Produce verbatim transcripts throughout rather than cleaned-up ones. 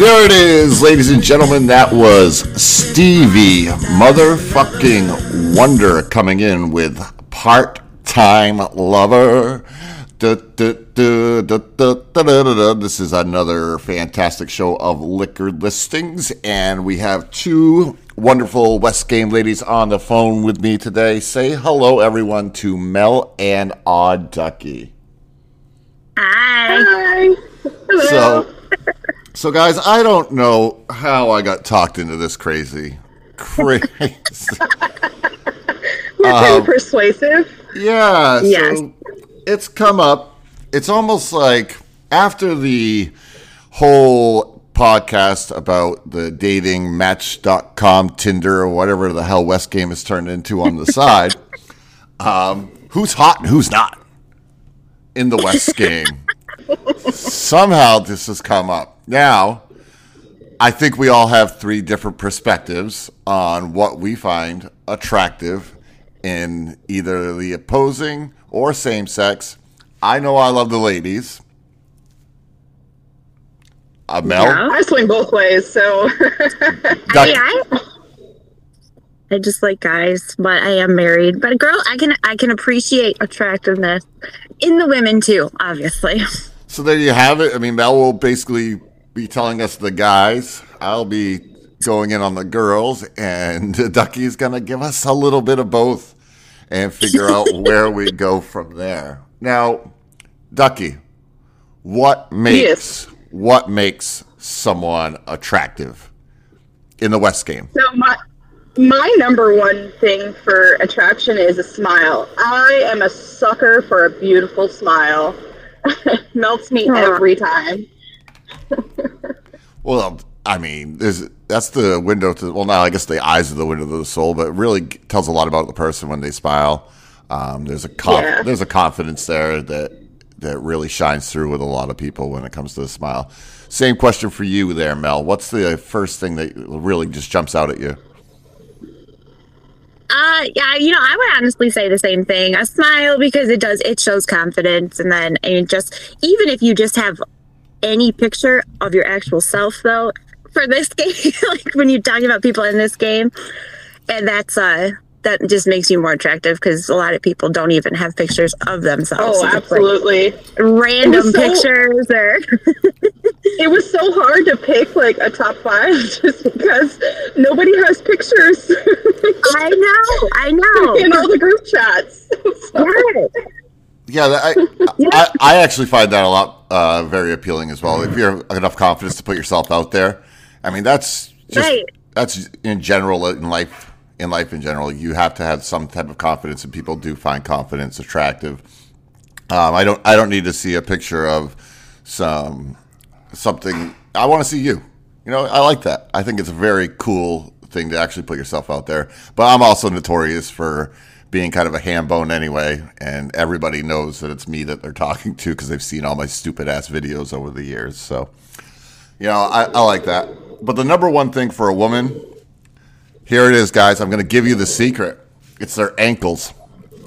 There it is, ladies and gentlemen. That was Stevie motherfucking Wonder coming in with Part-Time Lover. This is another fantastic show of liquor listings, and we have two wonderful West Game ladies on the phone with me today. Say hello, everyone, to Mel and Odd Ducky. Hi. Hi. Hello. So, so, guys, I don't know how I got talked into this crazy, crazy. You're pretty um, persuasive. Yeah. Yes. So it's come up. It's almost like after the whole podcast about the dating Match dot com, Tinder, or whatever the hell West Game has turned into on the side, um, who's hot and who's not in the West Game. Somehow this has come up. Now, I think we all have three different perspectives on what we find attractive in either the opposing or same sex. I know I love the ladies. Uh, Mel? Yeah, I swing both ways, so. I, mean, I, I just like guys, but I am married. But girl, I can I can appreciate attractiveness in the women too, obviously. So there you have it. I mean, Mel will basically be telling us the guys. I'll be going in on the girls, and Ducky's going to give us a little bit of both and figure out where we go from there. Now, Ducky, what makes yes. what makes someone attractive in the West Game? So my my number one thing for attraction is a smile. I am a sucker for a beautiful smile. Melts me every time. Well, I mean, there's that's the window to well, now I guess the eyes are the window to the soul, but it really tells a lot about the person when they smile. Um, there's a conf- yeah. there's a confidence there that that really shines through with a lot of people when it comes to the smile. Same question for you there, Mel. What's the first thing that really just jumps out at you? Uh, yeah, you know, I would honestly say the same thing. A smile, because it does it shows confidence, and then and just even if you just have any picture of your actual self, though, for this game, like when you're talking about people in this game, and that's uh. that just makes you more attractive because a lot of people don't even have pictures of themselves. Oh, absolutely. Like random so, pictures. Or it was so hard to pick like a top five just because nobody has pictures. I know. I know. In all the group chats. So. Yeah. I, I, I actually find that a lot uh, very appealing as well. If you have enough confidence to put yourself out there. I mean, that's just, right. That's in general in life. In life in general, you have to have some type of confidence, and people do find confidence attractive. Um, I don't. I don't need to see a picture of some something. I want to see you. You know, I like that. I think it's a very cool thing to actually put yourself out there. But I'm also notorious for being kind of a ham bone anyway, and everybody knows that it's me that they're talking to because they've seen all my stupid ass videos over the years. So, you know, I, I like that. But the number one thing for a woman. Here it is, guys. I'm going to give you the secret. It's their ankles.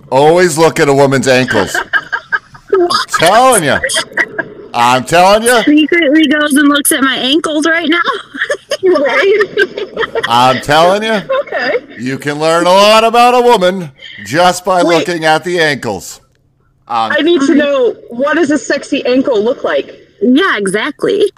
Always look at a woman's ankles. I'm telling you. I'm telling you. Secretly goes and looks at my ankles right now. I'm telling you. Okay. You can learn a lot about a woman just by Wait. looking at the ankles. Um, I need to know, what does a sexy ankle look like? Yeah, exactly.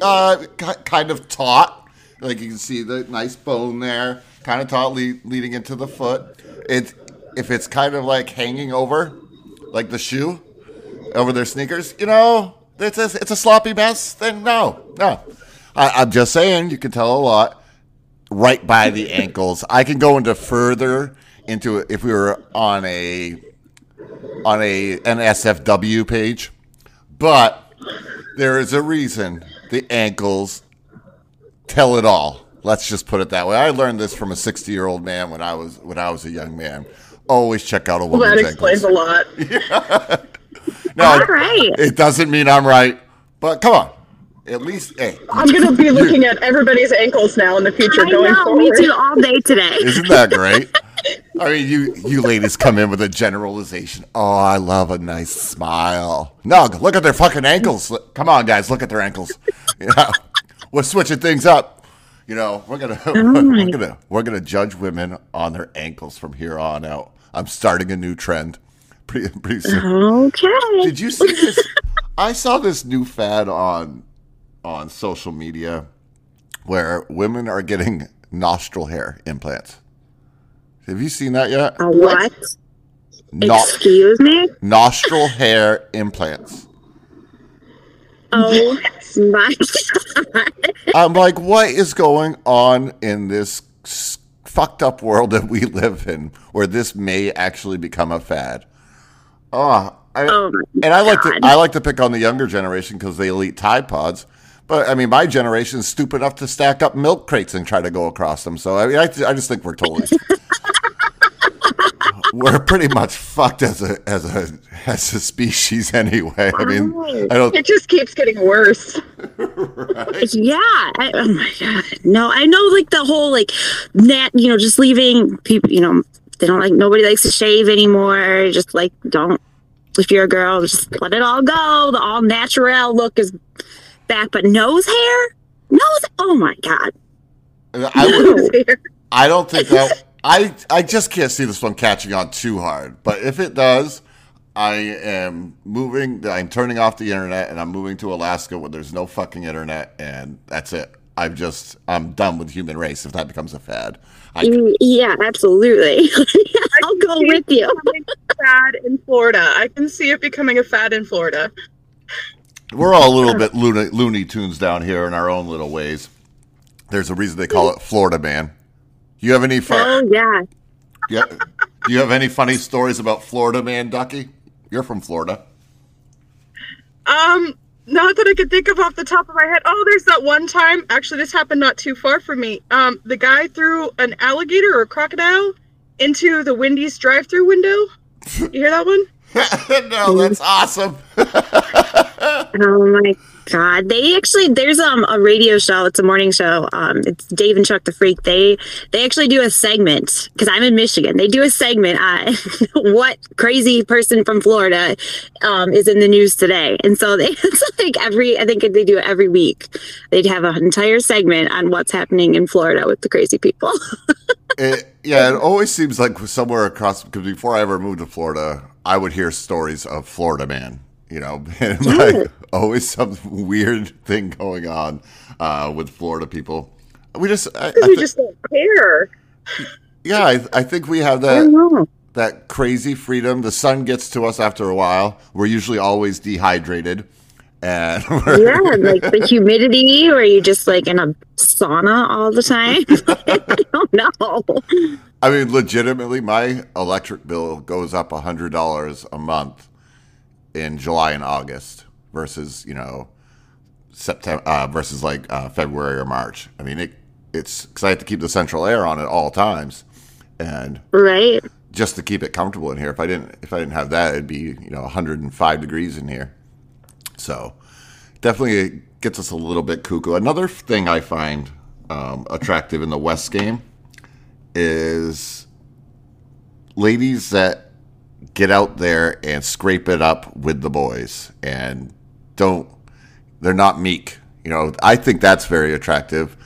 uh, kind of taut. Like you can see the nice bone there, kind of taut, le- leading into the foot. It, if it's kind of like hanging over, like the shoe, over their sneakers, you know, it's a, it's a sloppy mess, then no, no. I, I'm just saying, you can tell a lot right by the ankles. I can go into further into if we were on a on a an S F W page, but there is a reason the ankles tell it all. Let's just put it that way. I learned this from a sixty-year-old man when I was when I was a young man. Always check out a woman's well, that explains ankles. A lot. Yeah. No, all right. It doesn't mean I'm right, but come on. At least, hey. I'm going to be looking at everybody's ankles now in the future I going know, forward. We do all day today. Isn't that great? I mean, you, you ladies come in with a generalization. Oh, I love a nice smile. No, look at their fucking ankles. Come on, guys, look at their ankles. You know, we're switching things up. You know, we're gonna oh we're gonna we're gonna judge women on their ankles from here on out. I'm starting a new trend. Pretty, pretty soon. Okay. Did you see this? I saw this new fad on on social media where women are getting nostril hair implants. Have you seen that yet? A what? No- Excuse me? Nostril hair implants. Oh my God. I'm like, what is going on in this fucked up world that we live in where this may actually become a fad? Oh, I, oh and I like, to, I like to pick on the younger generation because they'll eat Tide Pods. But, I mean, my generation is stupid enough to stack up milk crates and try to go across them. So, I mean, I, I just think we're totally... We're pretty much fucked as a as a as a species anyway. I mean, I don't... It just keeps getting worse. Right? Yeah. I, oh my God. No, I know. Like the whole like that. You know, just leaving people. You know, they don't like nobody likes to shave anymore. Just like don't. If you're a girl, just let it all go. The all natural look is back, but nose hair, nose. Oh my God. I would, nose hair. I don't think that. I, I just can't see this one catching on too hard. But if it does, I am moving. I'm turning off the internet, and I'm moving to Alaska where there's no fucking internet, and that's it. I'm just I'm done with human race if that becomes a fad. I, yeah, absolutely. I'll go with you. Fad in Florida. I can see it becoming a fad in Florida. We're all a little bit loony, Looney Tunes down here in our own little ways. There's a reason they call it Florida Man. You have any fun? Oh yeah. Yeah. Do you have any funny stories about Florida Man, Ducky? You're from Florida. Um, not that I could think of off the top of my head. Oh, there's that one time. Actually, this happened not too far from me. Um, the guy threw an alligator or a crocodile into the Wendy's drive-through window. You hear that one? No, that's awesome. Oh my God, they actually there's um a radio show. It's a morning show. Um, it's Dave and Chuck the Freak. They they actually do a segment because I'm in Michigan. They do a segment on what crazy person from Florida um is in the news today. And so they it's like every I think they do it every week. They'd have an entire segment on what's happening in Florida with the crazy people. it, yeah, it always seems like somewhere across because before I ever moved to Florida, I would hear stories of Florida Man. You know, and like yeah. always some weird thing going on uh, with Florida people. We just, I, I we th- just don't care. Yeah, I, I think we have that that crazy freedom. The sun gets to us after a while. We're usually always dehydrated, and we're yeah, like the humidity, or you just like in a sauna all the time. I don't know. I mean, legitimately, my electric bill goes up a hundred dollars a month in July and August versus, you know, September uh, versus like uh, February or March. I mean, it it's because I have to keep the central air on at all times, and right just to keep it comfortable in here. If I didn't, if I didn't have that, it'd be you know one hundred five degrees in here. So definitely it gets us a little bit cuckoo. Another thing I find um, attractive in the West Game is ladies that get out there and scrape it up with the boys and don't, they're not meek. You know, I think that's very attractive.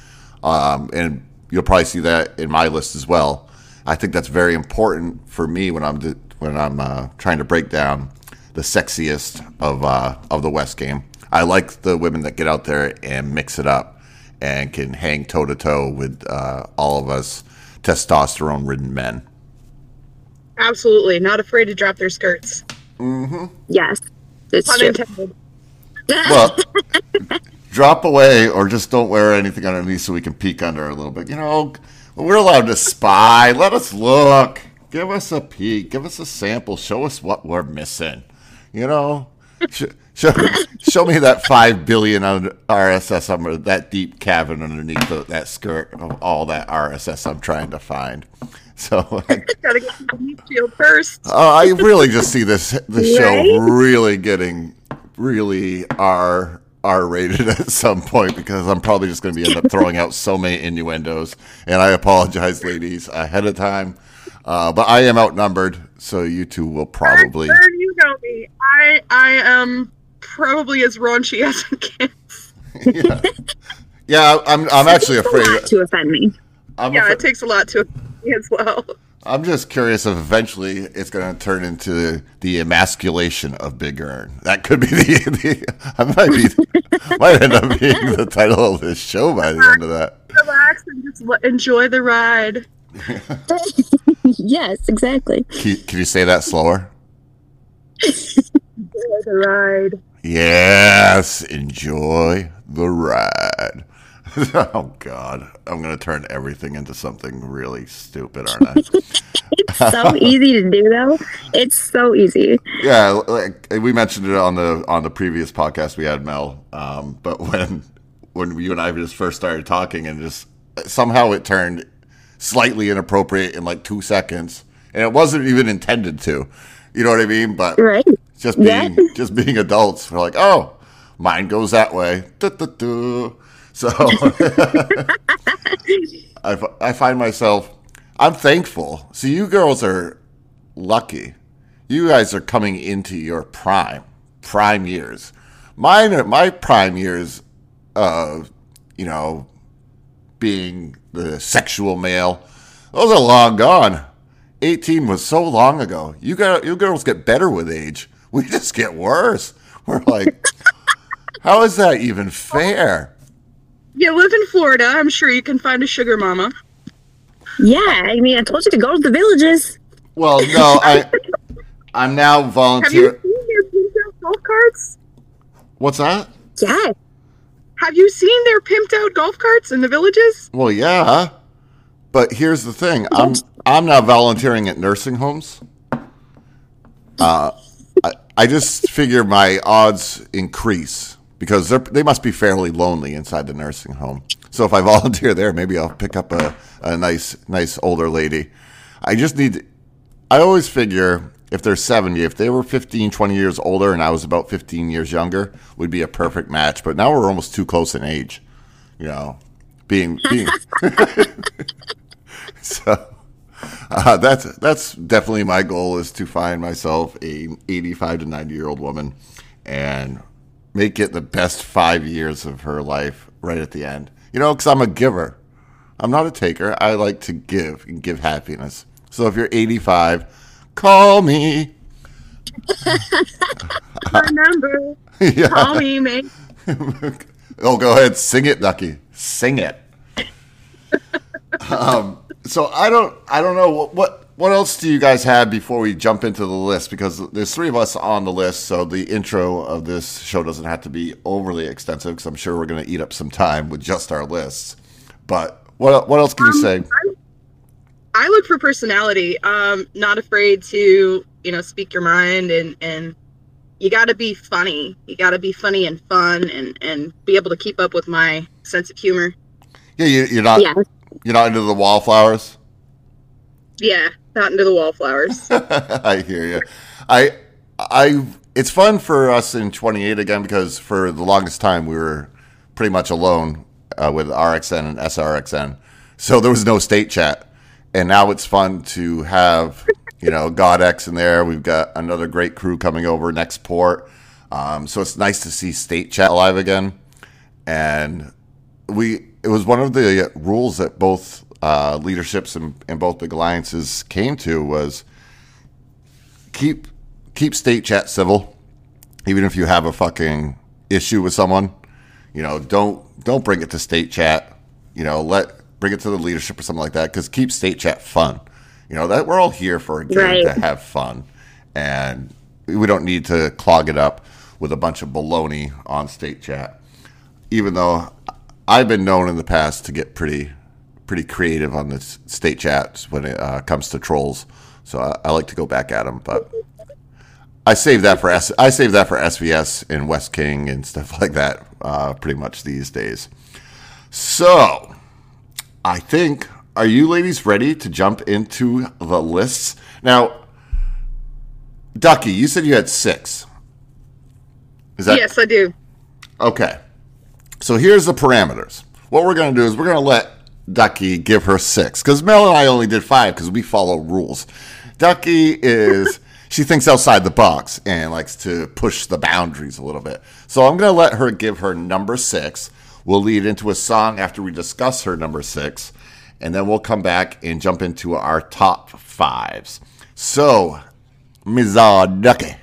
Um, and you'll probably see that in my list as well. I think that's very important for me when I'm, when I'm uh, trying to break down the sexiest of, uh, of the West Game. I like the women that get out there and mix it up and can hang toe to toe with uh, all of us testosterone ridden men. Absolutely. Not afraid to drop their skirts. Mm-hmm. Yes. It's true. Well, drop away or just don't wear anything underneath so we can peek under a little bit. You know, we're allowed to spy. Let us look. Give us a peek. Give us a sample. Show us what we're missing. You know, sh- show, show me that five billion R S S under that deep cavern underneath the, that skirt of all that R S S I'm trying to find. So I gotta get my shield first. Oh, I really just see this this right? show really getting really R R rated at some point because I'm probably just going to be end up throwing out so many innuendos. And I apologize, ladies, ahead of time. Uh, but I am outnumbered, so you two will probably. Sure, you know me. I I am probably as raunchy as it gets. yeah. yeah, I'm I'm actually afraid. It takes a lot to offend me. I'm yeah, afraid... it takes a lot to offend me as well. I'm just curious if eventually it's going to turn into the emasculation of Big Earn. That could be the. the I might be might end up being the title of this show by the end of that. Relax and just enjoy the ride. Yes, exactly. Can, can you say that slower? Enjoy the ride. Yes, enjoy the ride. Oh, God. I'm going to turn everything into something really stupid, aren't I? It's so easy to do, though. It's so easy. Yeah, like, we mentioned it on the on the previous podcast we had, Mel. Um, but when when you and I just first started talking and just somehow it turned slightly inappropriate in like two seconds. And it wasn't even intended to. You know what I mean? But right. just being yeah. just being adults, we're like, oh, mine goes that way. Du-du-du. So I, I find myself, I'm thankful. So you girls are lucky. You guys are coming into your prime, prime years. Mine are my prime years of, you know, being the sexual male. Those are long gone. eighteen was so long ago. You got, you girls get better with age. We just get worse. We're like, how is that even fair? You live in Florida. I'm sure you can find a sugar mama. Yeah, I mean, I told you to go to the villages. Well, no, I, I'm now volunteering. Have you seen their pimped-out golf carts? What's that? Yeah. Have you seen their pimped-out golf carts in the villages? Well, yeah, but here's the thing: I'm I'm now volunteering at nursing homes. Uh, I, I just figure my odds increase. Because they must be fairly lonely inside the nursing home. So if I volunteer there, maybe I'll pick up a, a nice nice older lady. I just need – I always figure if they're seventy, if they were fifteen, twenty years older and I was about fifteen years younger, would be a perfect match. But now we're almost too close in age, you know, being – being so uh, that's, that's definitely my goal is to find myself a eighty-five to ninety-year-old woman and – make it the best five years of her life right at the end. You know, because I'm a giver. I'm not a taker. I like to give and give happiness. So if you're eighty-five, call me. My number. Yeah. Call me, man. Oh, go ahead. Sing it, Ducky. Sing it. um, so I don't I don't know. What, what, what else do you guys have before we jump into the list? Because there's three of us on the list, so the intro of this show doesn't have to be overly extensive because I'm sure we're going to eat up some time with just our lists. But what what else can um, you say? I, I look for personality. Um, not afraid to, you know, speak your mind, and, and you got to be funny. You got to be funny and fun and, and be able to keep up with my sense of humor. Yeah, you, you're not yeah. you're not into the wallflowers? Yeah, not into the wallflowers. I hear you. I, I. It's fun for us in twenty-eight again because for the longest time we were pretty much alone uh, with R X N and S R X N, so there was no state chat, and now it's fun to have you know GodX in there. We've got another great crew coming over next port, um, so it's nice to see state chat live again, and we. It was one of the rules that both. Uh, leaderships and, and both big alliances came to was keep keep state chat civil, even if you have a fucking issue with someone, you know, don't don't bring it to state chat, you know, let bring it to the leadership or something like that, because keep state chat fun, you know, that we're all here for a game right. to have fun, and we don't need to clog it up with a bunch of baloney on state chat, even though I've been known in the past to get pretty. pretty creative on the state chats when it uh, comes to trolls, so I, I like to go back at them. But I save that for S- I save that for S V S and West King and stuff like that. Uh, pretty much these days. So I think are you ladies ready to jump into the lists now? Ducky, you said you had six. Is that yes? I do. Okay. So here's the parameters. What we're going to do is we're going to let Ducky, give her six. Because Mel and I only did five because we follow rules. Ducky is, she thinks outside the box and likes to push the boundaries a little bit. So I'm going to let her give her number six. We'll lead into a song after we discuss her number six. And then we'll come back and jump into our top fives. So, Miz Ducky,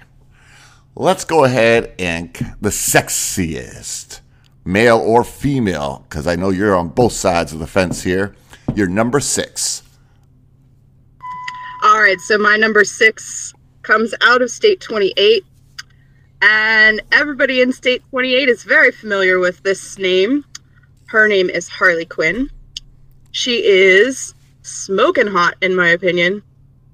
let's go ahead and the sexiest, male or female, because I know you're on both sides of the fence here. You're number six. All right, so my number six comes out of State twenty-eight. And everybody in State twenty-eight is very familiar with this name. Her name is Harley Quinn. She is smoking hot, in my opinion,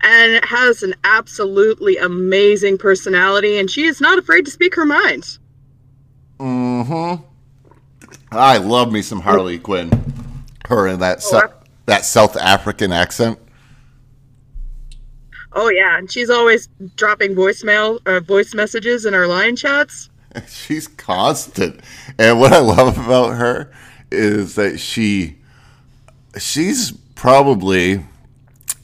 and has an absolutely amazing personality, and she is not afraid to speak her mind. Mm-hmm. I love me some Harley Quinn. Her in that, oh, su- that South African accent. Oh, yeah. And she's always dropping voicemail, uh, voice messages in our line chats. She's constant. And what I love about her is that she she's probably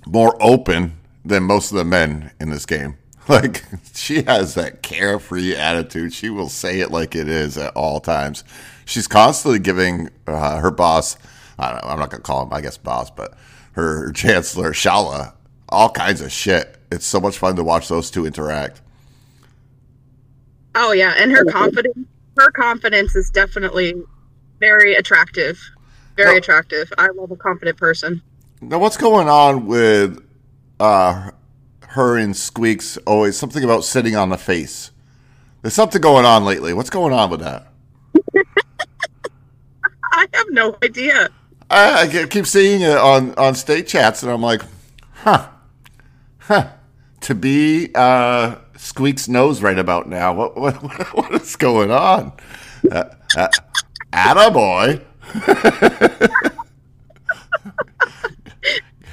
more open than most of the men in this game. Like, she has that carefree attitude. She will say it like it is at all times. She's constantly giving uh, her boss, I don't know, I'm not going to call him, I guess, boss, but her chancellor, Shala, all kinds of shit. It's so much fun to watch those two interact. Oh, yeah. And her confidence, her confidence is definitely very attractive. Very now, attractive. I love a confident person. Now, what's going on with uh, her and Squeaks? Always something about sitting on the face. There's something going on lately. What's going on with that? I have no idea. I, I keep seeing it on, on state chats, and I'm like, huh, huh. To be uh, Squeaks' nose right about now. What what what is going on? Uh, uh, attaboy.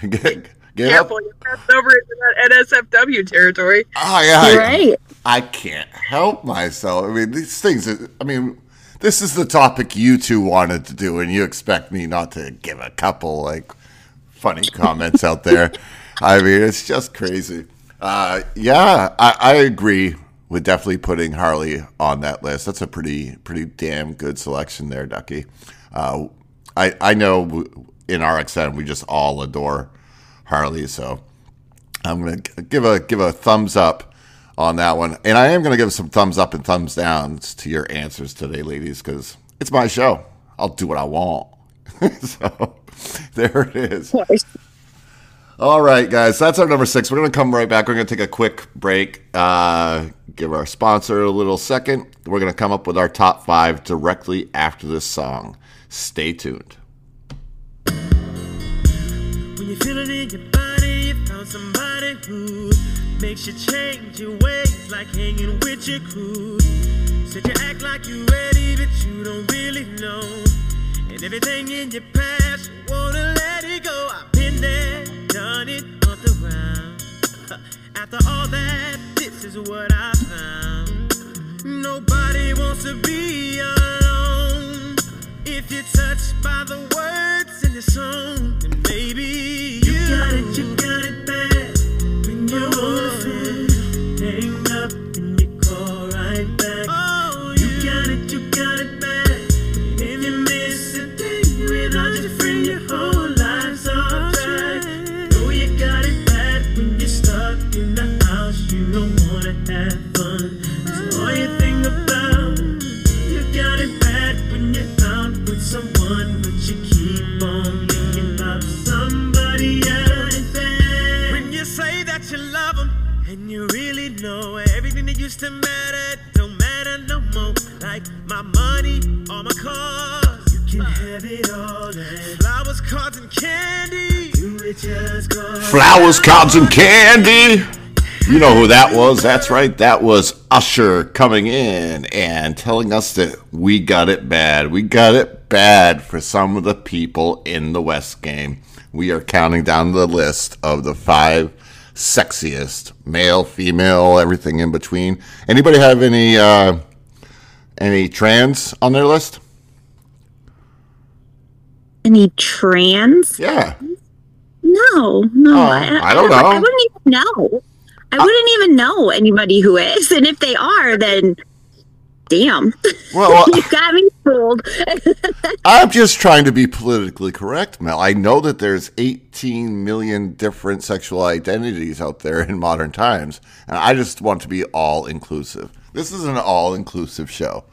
get, get Careful, up. You're passed over into that N S F W territory. Oh, yeah. Right. I, I can't help myself. I mean, these things, I mean... This is the topic you two wanted to do, and you expect me not to give a couple, like, funny comments out there. I mean, it's just crazy. Uh, yeah, I, I agree with definitely putting Harley on that list. That's a pretty pretty damn good selection there, Ducky. Uh, I, I know in R X N we just all adore Harley, so I'm going to give a give a thumbs up on that one. And I am going to give some thumbs up and thumbs downs to your answers today, ladies, because it's my show. I'll do what I want. So there it is. All right, guys, that's our number six. We're going to come right back. We're going to take a quick break, uh, give our sponsor a little second. We're going to come up with our top five directly after this song. Stay tuned. When you feel it in your body, you found somebody who makes you change your ways, like hanging with your crew. Said you act like you're ready, but you don't really know. And everything in your past, you wanna let it go. I've been there, done it, all around. After all that, this is what I found. Nobody wants to be alone. If you're touched by the words in the song, then maybe you, you got it, you got it bad. You're orphan, hang up and you call right back. Oh, you, you got it, you got it back. If you miss a day without your friend, your whole life's off track. Know you got it bad when you're stuck in the house. You don't wanna have fun, so all you think about. You got it bad when you're out with someone, but you keep on thinking about somebody else. You love them, and you really know everything that used to matter don't matter no more. Like my money, all my cars, you can uh, have it all. Flowers, cards, and candy. You were just gone. Flowers, cards, and candy. You know who that was? That's right. That was Usher coming in and telling us that we got it bad. We got it bad for some of the people in the West Game. We are counting down the list of the five sexiest, male, female, everything in between. Anybody have any uh, any trans on their list? Any trans? Yeah. No, no. Oh, I, I don't I, know. I wouldn't even know. I, I wouldn't even know anybody who is. And if they are, then damn. Well, you got me fooled. I'm just trying to be politically correct, Mel. I know that there's eighteen million different sexual identities out there in modern times, and I just want to be all-inclusive. This is an all-inclusive show.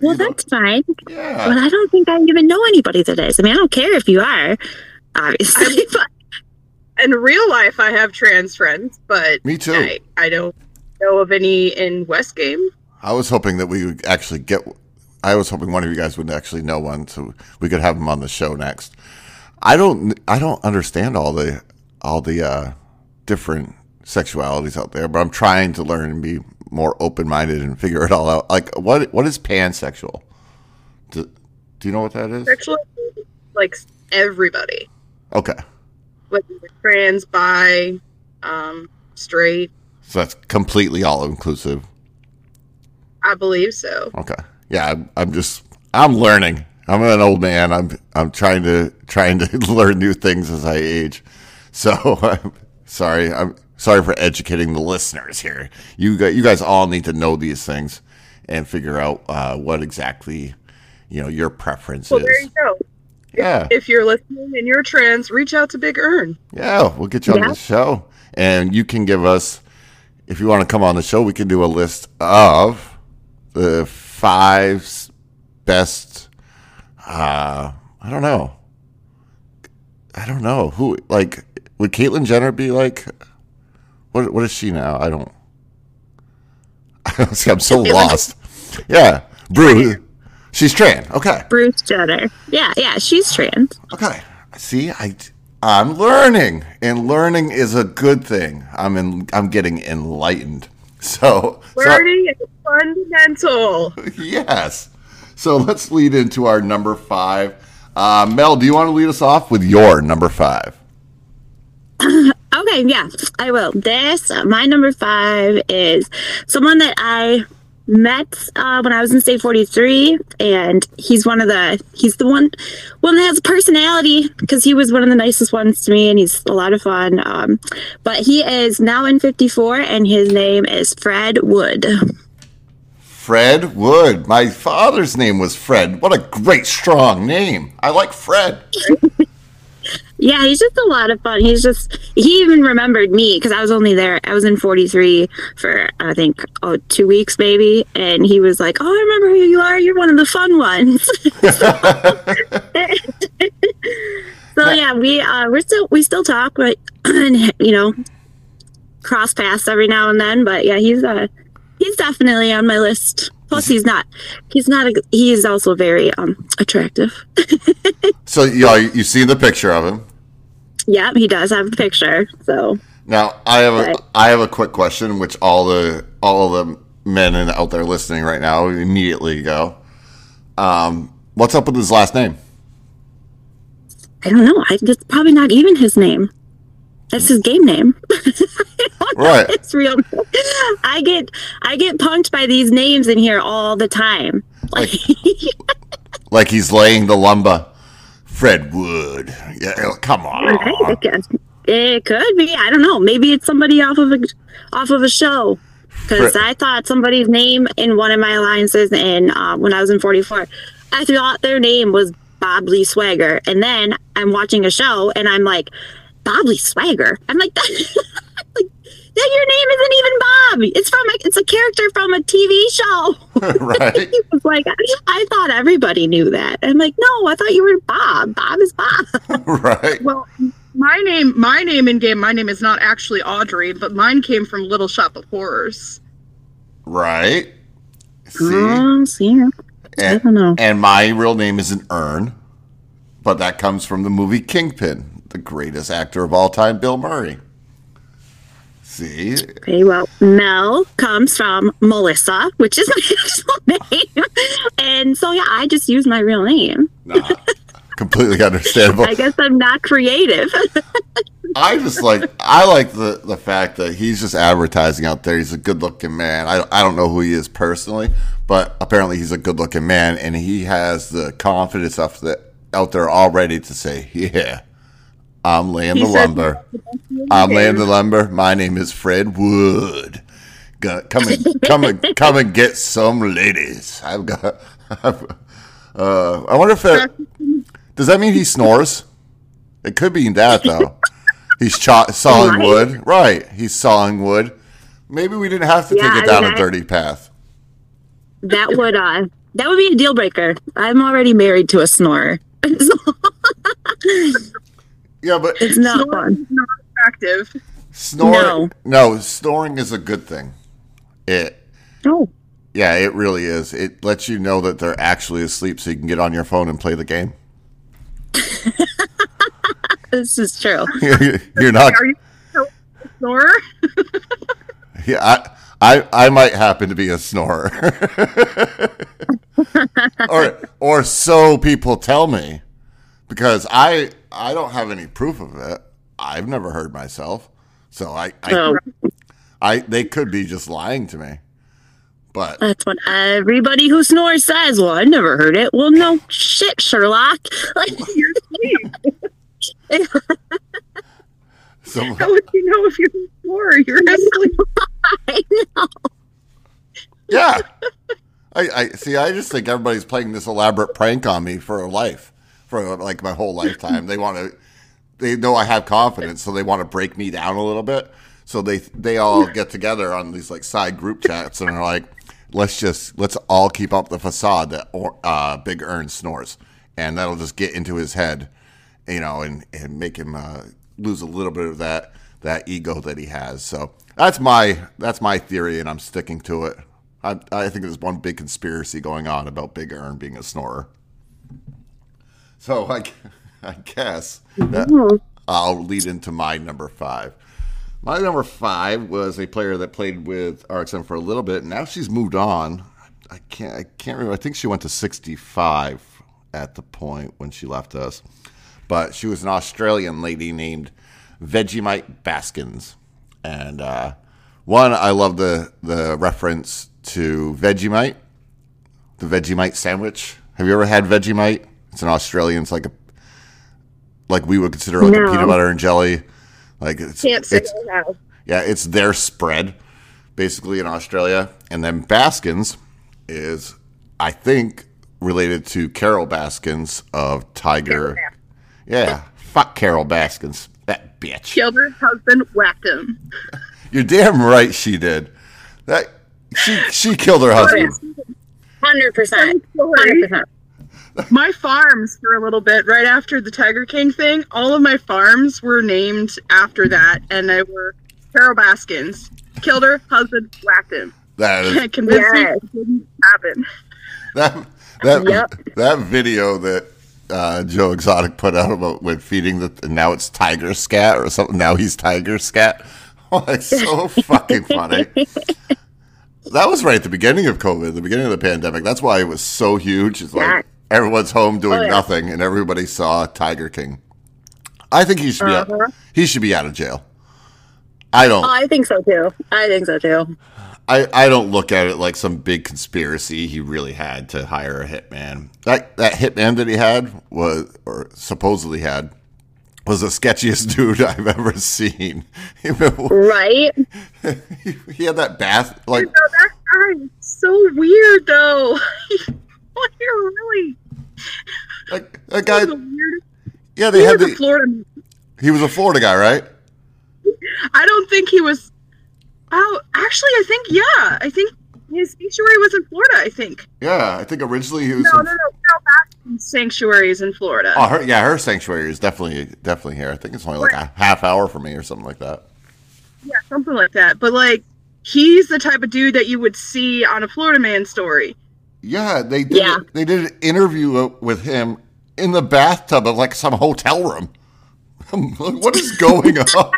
Well, that's fine. Yeah. But I don't think I even know anybody that is. I mean, I don't care if you are, obviously. But in real life, I have trans friends, but me too. I, I don't know of any in West Game. I was hoping that we would actually get... I was hoping one of you guys would actually know one, so we could have them on the show next. I don't I don't understand all the all the uh, different sexualities out there, but I'm trying to learn and be more open-minded and figure it all out. Like, what what is pansexual? Do, do you know what that is? Sexual, like, everybody. Okay. Whether you're trans, bi, um, straight. So that's completely all-inclusive. I believe so. Okay. Yeah, I'm, I'm just, I'm learning. I'm an old man. I'm I'm trying to trying to learn new things as I age. So I'm sorry. I'm sorry for educating the listeners here. You guys, you guys all need to know these things and figure out uh, what exactly, you know, your preference well, is. There you go. Yeah. If, if you're listening and you're trans, reach out to Big Earn. Yeah, we'll get you yeah. on the show, and you can give us, if you want to come on the show, we can do a list of the five best, uh, I don't know. I don't know. Who, like, would Caitlyn Jenner be like, what? What is she now? I don't, I'm so lost. Yeah. Bruce. She's trans. Okay. Bruce Jenner. Yeah, yeah, she's trans. Okay. See, I, I'm learning, and learning is a good thing. I'm in, I'm getting enlightened. So, learning so, is fundamental. Yes. So let's lead into our number five. Uh, Mel, do you want to lead us off with your number five? Okay, yeah, I will. This, my number five is someone that I met uh, when I was in State forty-three, and he's one of the, he's the one, one that has a personality, because he was one of the nicest ones to me, and he's a lot of fun. Um, but he is now in fifty-four, and his name is Fred Wood. Fred Wood. My father's name was Fred. What a great, strong name. I like Fred. Yeah, he's just a lot of fun. He's just, he even remembered me, because I was only there, I was in forty-three for, I think, oh, two weeks maybe, and he was like, oh, I remember who you are, you're one of the fun ones. So, so yeah, we, uh, we're still, we still talk, but, and, you know, cross paths every now and then, but yeah, he's, uh, he's definitely on my list. Plus, he's not. He's not. A, he is also very um, attractive. So, you you see the picture of him? Yeah, he does have the picture. So now I have a, I have a quick question, which all the all the men out there listening right now immediately go, um, "What's up with his last name?" I don't know. I, it's probably not even his name. That's his game name. Right. It's real. I get I get punked by these names in here all the time. Like, like he's laying the lumba. Fred Wood. Yeah, come on. Right, it, it could be. I don't know. Maybe it's somebody off of a off of a show. Because I thought somebody's name in one of my alliances, and uh, when I was in forty-four, I thought their name was Bob Lee Swagger. And then I'm watching a show, and I'm like, Bob Lee Swagger. I'm like, that, like, that your name isn't even Bob. It's from a, it's a character from a T V show. Right. He was like, I, I thought everybody knew that. I'm like, no, I thought you were Bob. Bob is Bob. Right. Well, my name, my name in game, my name is not actually Audrey, but mine came from Little Shop of Horrors. Right. See. Um, see. And, I don't know. And my real name isn't Earn, but that comes from the movie Kingpin. The greatest actor of all time, Bill Murray. See? Okay, well, Mel comes from Melissa, which is my actual name. And so, yeah, I just use my real name. Nah, completely understandable. I guess I'm not creative. I just like, I like the, the fact that he's just advertising out there. He's a good-looking man. I, I don't know who he is personally, but apparently he's a good-looking man, and he has the confidence of the, out there already to say, yeah, I'm laying the lumber. I'm laying the lumber. My name is Fred Wood. Gonna come and come and come and get some ladies. I've got. I've, uh, I wonder if that does that mean he snores. It could be that though. He's cha- sawing right. wood, right? He's sawing wood. Maybe we didn't have to yeah, take it down I mean, a dirty path. That would uh, that would be a deal breaker. I'm already married to a snorer. Yeah, but it's not snoring fun. Is not attractive. Snoring, no. no, snoring is a good thing. It, oh, yeah, it really is. It lets you know that they're actually asleep, so you can get on your phone and play the game. This is true. You're not. Are you a snorer? Yeah, I, I, I might happen to be a snorer, or or so people tell me, because I. I don't have any proof of it. I've never heard myself, so I, I, oh. I, they could be just lying to me. But that's what everybody who snores says. Well, I never heard it. Well, no shit, Sherlock. Like you're asleep. So how would you know if you're a snorer? You're asleep. I know. Yeah. I, I see. I just think everybody's playing this elaborate prank on me for a life. For like my whole lifetime, they want to. They know I have confidence, so they want to break me down a little bit. So they they all get together on these like side group chats and are like, "Let's just let's all keep up the facade that uh, Big Earn snores, and that'll just get into his head, you know, and and make him uh, lose a little bit of that that ego that he has." So that's my that's my theory, and I'm sticking to it. I I think there's one big conspiracy going on about Big Earn being a snorer. So I, I guess that I'll lead into my number five. My number five was a player that played with R X N for a little bit. And now she's moved on. I can't I can't remember. I think she went to sixty-five at the point when she left us. But she was an Australian lady named Vegemite Baskins. And uh, one, I love the, the reference to Vegemite, the Vegemite sandwich. Have you ever had Vegemite? It's an Australian. It's like a, like we would consider like no. a peanut butter and jelly, like it's, Can't it's it out. yeah, it's their spread, basically in Australia. And then Baskins is, I think, related to Carole Baskins of Tiger. Carole. Yeah, fuck Carole Baskins, that bitch. Killed her husband, whacked him. You're damn right she did. That she she killed her husband. Hundred percent. Hundred percent. My farms for a little bit right after the Tiger King thing, all of my farms were named after that, and they were Carole Baskins. Killed her husband, whacked him. That is convinced yes. me it didn't happen. That that yep. that video that uh, Joe Exotic put out about when feeding the and now it's Tiger Scat or something. Now he's Tiger Scat. Oh, it's so fucking funny. That was right at the beginning of COVID, the beginning of the pandemic. That's why it was so huge. It's yeah. like. Everyone's home doing oh, yeah. nothing, and everybody saw Tiger King. I think he should be uh-huh. out, he should be out of jail. I don't. Oh, I think so too. I think so too. I, I don't look at it like some big conspiracy. He really had to hire a hitman. That that hitman that he had was, or supposedly had, was the sketchiest dude I've ever seen. Right? he, he had that bath like. You know, that guy's so weird though. What here, really? Like a guy. The yeah, they he had was the, a Florida. He was a Florida guy, right? I don't think he was. Oh, actually, I think yeah. I think his sanctuary was in Florida. I think. Yeah, I think originally he was. No, in, no, no. Carole Baskin's sanctuary is in Florida. Oh, her, yeah, her sanctuary is definitely definitely here. I think it's only like a half hour from me or something like that. Yeah, something like that. But like, he's the type of dude that you would see on a Florida Man story. Yeah, they did. Yeah. They did an interview with him in the bathtub of like some hotel room. What is going on?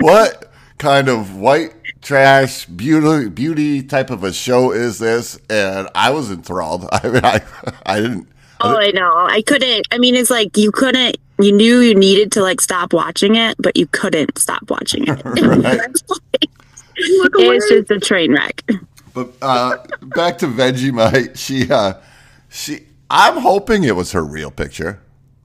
What kind of white trash beauty beauty type of a show is this? And I was enthralled. I mean, I, I didn't. I didn't. Oh, I know. I couldn't. I mean, it's like you couldn't. You knew you needed to like stop watching it, but you couldn't stop watching it. Right. Like, it's just a train wreck. But uh, back to Vegemite, she, uh, she. I'm hoping it was her real picture.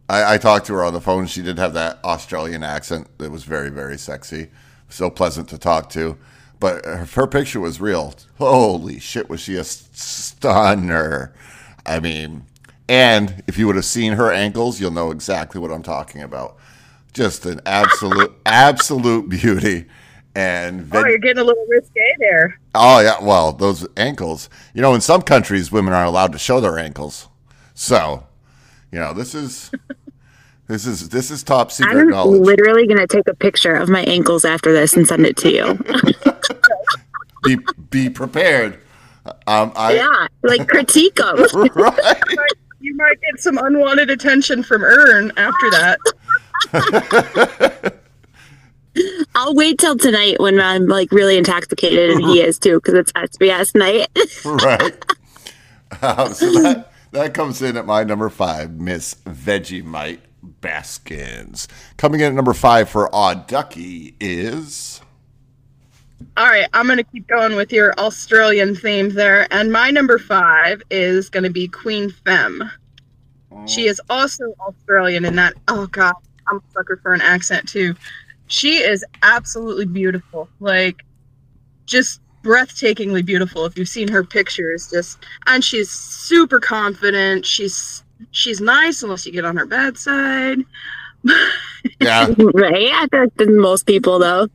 I, I talked to her on the phone. She did have that Australian accent. It was very, very sexy. So pleasant to talk to. But her, her picture was real. Holy shit, was she a stunner. I mean, and if you would have seen her ankles, you'll know exactly what I'm talking about. Just an absolute, absolute beauty. And veg- oh, you're getting a little risque there. Oh, yeah. Well, those ankles. You know, in some countries, women aren't allowed to show their ankles. So, you know, this is this is this is top secret I'm knowledge. I'm literally going to take a picture of my ankles after this and send it to you. be be prepared. Um, I, yeah, like critique them. Right? You might, you might get some unwanted attention from Ern after that. I'll wait till tonight when I'm like really intoxicated, and he is too, because it's S B S night. Right. Um, so that, that comes in at my number five, Miss Vegemite Baskins. Coming in at number five for Odd Ducky is. All right, I'm going to keep going with your Australian theme there. And my number five is going to be Queen Femme. Oh. She is also Australian in that. Oh, God, I'm a sucker for an accent, too. She is absolutely beautiful. Like, just breathtakingly beautiful. If you've seen her pictures, just, and she's super confident. She's, she's nice unless you get on her bad side. Yeah. Right? I think than most people, though.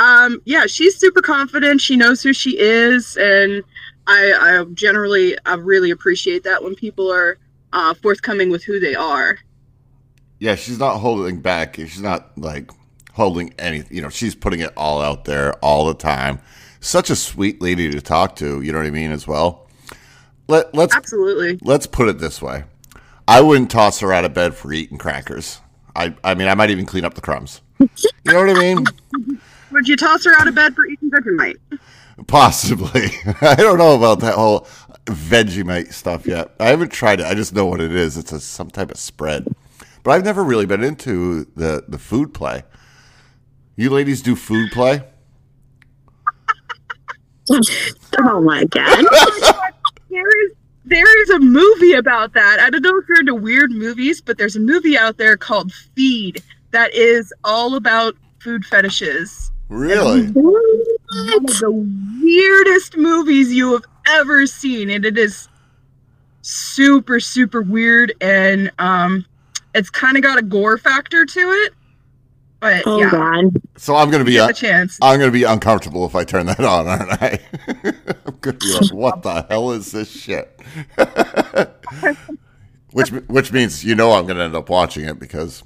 Um, yeah, she's super confident. She knows who she is. And I, I generally, I really appreciate that when people are uh, forthcoming with who they are. Yeah, she's not holding back. She's not like holding anything. You know, she's putting it all out there all the time. Such a sweet lady to talk to. You know what I mean as well? Let, let's, Absolutely. Let's put it this way. I wouldn't toss her out of bed for eating crackers. I, I mean, I might even clean up the crumbs. You know what I mean? Would you toss her out of bed for eating Vegemite? Possibly. I don't know about that whole Vegemite stuff yet. I haven't tried it. I just know what it is. It's a, some type of spread. But I've never really been into the, the food play. You ladies do food play? Oh, my God. There is, there is a movie about that. I don't know if you're into weird movies, but there's a movie out there called Feed that is all about food fetishes. Really? It's one of the weirdest movies you have ever seen, and it is super, super weird, and um, it's kind of got a gore factor to it. But oh, yeah. God. So I'm gonna be un- chance. I'm gonna be uncomfortable if I turn that on, aren't I? I'm gonna be like, what the hell is this shit? which which means you know I'm gonna end up watching it because.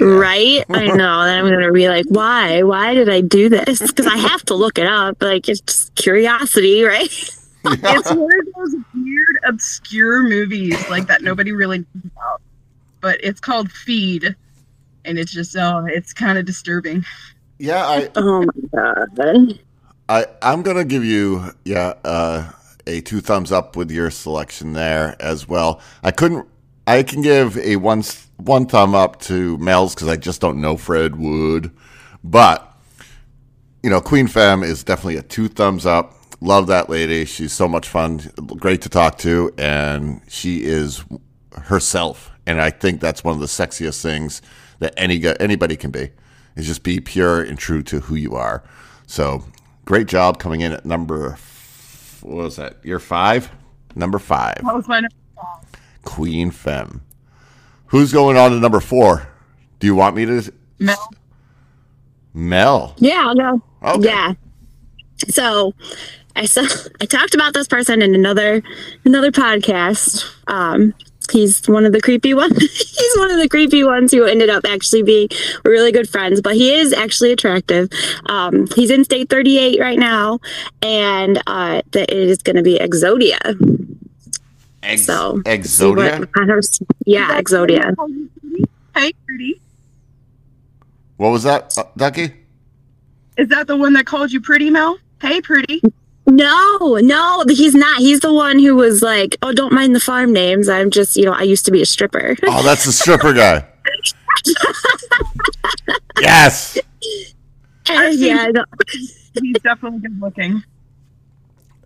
Right? I know. Then I'm going to be like, why? Why did I do this? Because I have to look it up. Like, it's just curiosity, right? Yeah. It's one of those weird, obscure movies, like, that nobody really knows about. But it's called Feed. And it's just, oh, it's kind of disturbing. Yeah, I... Oh, my God. I, I'm going to give you, yeah, uh, a two thumbs up with your selection there as well. I couldn't... I can give a one one thumb up to Mel's because I just don't know Fred Wood. But, you know, Queen Femme is definitely a two thumbs up. Love that lady. She's so much fun. Great to talk to. And she is herself. And I think that's one of the sexiest things that any anybody can be, is just be pure and true to who you are. So great job coming in at number, what was that, your five? Number five. That was my number five. Queen Femme. Who's going on to number four? Do you want me to? Mel. Mel. Yeah, I'll go. Okay. Yeah. So I saw, I talked about this person in another another podcast. Um, he's one of the creepy ones. He's one of the creepy ones who ended up actually being really good friends, but he is actually attractive. Um, he's in State thirty-eight right now, and uh, that it is going to be Exodia. Ex- so, Exodia? What, yeah, Exodia. Hey, pretty. What was that, uh, Ducky? Is that the one that called you pretty, Mel? Hey, pretty. No, no, he's not. He's the one who was like, oh, don't mind the farm names. I'm just, you know, I used to be a stripper. Oh, that's the stripper guy. Yes. Uh, yeah, no. He's definitely good looking.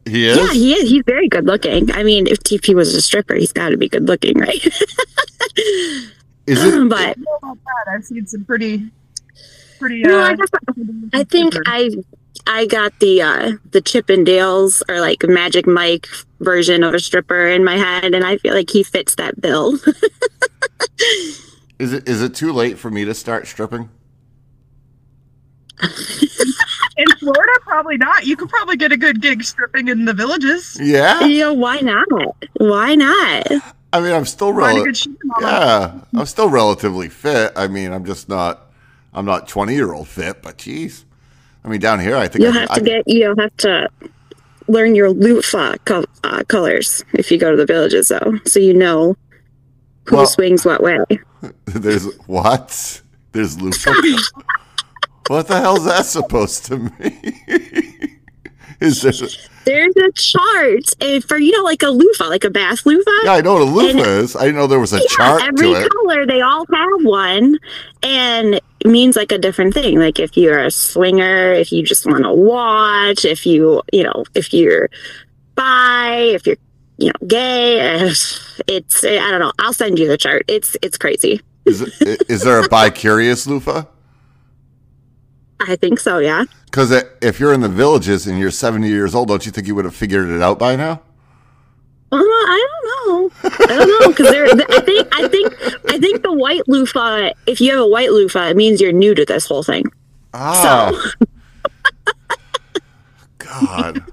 He is? Yeah, he is. He's very good looking. I mean, if T P was a stripper, he's got to be good looking, right? Is it? But, I've seen some pretty, pretty. No, uh, I, guess I, I think I, I got the uh, the Chippendales or like Magic Mike version of a stripper in my head, and I feel like he fits that bill. Is it? Is it too late for me to start stripping? In Florida, probably not. You could probably get a good gig stripping in the villages. Yeah. You know, why not? Why not? I mean, I'm still rel- yeah, I'm still relatively fit. I mean, I'm just not, I'm not twenty year old fit, but geez. I mean, down here, I think you'll I, have I, to get, you'll have to learn your loofah co- uh, colors if you go to the villages, though, so you know who well, swings what way. There's what? There's loofah. What the hell's that supposed to mean? Is there? There's a chart for, you know, like a loofah, like a bath loofah. Yeah, I know what a loofah and, is. I know there was a yeah, chart every to it. Color, they all have one, and it means like a different thing. Like if you're a swinger, if you just want to watch, if you, you know, if you're bi, if you're, you know, gay, it's, I don't know. I'll send you the chart. It's, it's crazy. Is, it, is there a bi-curious loofah? I think so, yeah. Because if you're in the villages and you're seventy years old, don't you think you would have figured it out by now? Uh, I don't know. I don't know because I think I think I think the white loofah. If you have a white loofah, it means you're new to this whole thing. Ah. So. God,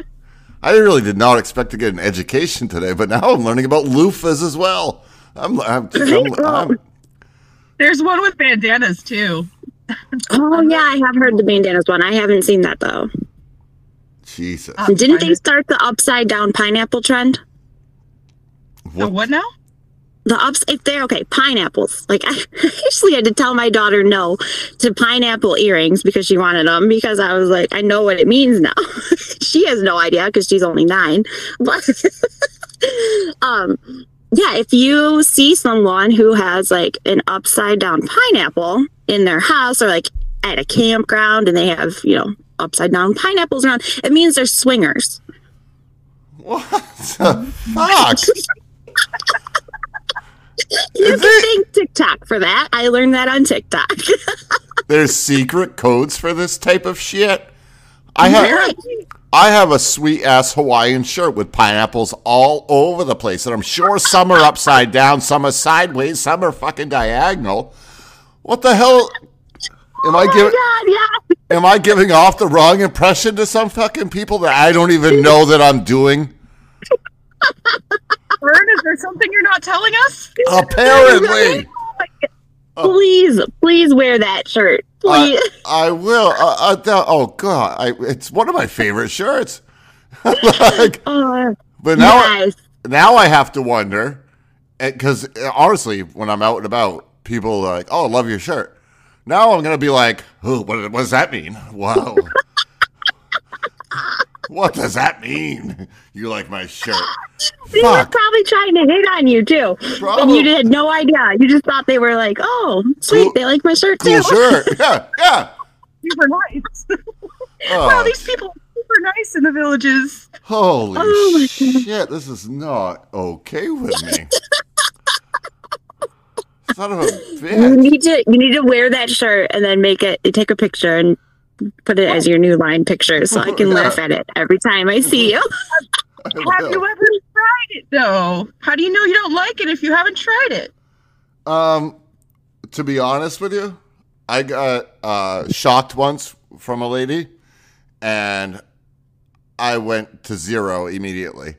I really did not expect to get an education today, but now I'm learning about loofahs as well. I'm. I'm, I'm, I'm, I'm There's one with bandanas too. Oh yeah, I have heard the bandanas one. I haven't seen that though. Jesus! Didn't they start the upside down pineapple trend? What, the what now? The ups. If they're okay, pineapples. Like I actually had to tell my daughter no to pineapple earrings because she wanted them because I was like, I know what it means now. She has no idea because she's only nine. But um, yeah, if you see someone who has like an upside down pineapple in their house or like at a campground and they have, you know, upside down pineapples around, it means they're swingers. What the fuck? You Is can it... thank TikTok for that. I learned that on TikTok. There's secret codes for this type of shit. I have really? I have a sweet ass Hawaiian shirt with pineapples all over the place, and I'm sure some are upside down, some are sideways, some are fucking diagonal. What the hell? Am I giving? Oh my God, yeah. Am I giving off the wrong impression to some fucking people that I don't even know that I'm doing? Vern, is there something you're not telling us? Apparently. Oh, please, please wear that shirt. Please. I, I will. Uh, uh, oh God, I, it's one of my favorite shirts. Like, uh, but now, nice. I, now I have to wonder, because honestly, when I'm out and about. People are like, oh, love your shirt. Now I'm going to be like, oh, what, what does that mean? Wow. What does that mean? You like my shirt. They Fuck. were probably trying to hit on you, too. Probably. And you had no idea. You just thought they were like, oh, sweet, cool. They like my shirt, cool too. Shirt. Yeah, yeah. Super nice. Oh. Wow, these people are super nice in the villages. Holy oh, shit, this is not okay with me. Son of a bitch. You need to you need to wear that shirt and then make it take a picture and put it as your new line picture so I can yeah. laugh at it every time I see you. Have you ever tried it though? How do you know you don't like it if you haven't tried it? Um, to be honest with you, I got uh, shocked once from a lady, and I went to zero immediately,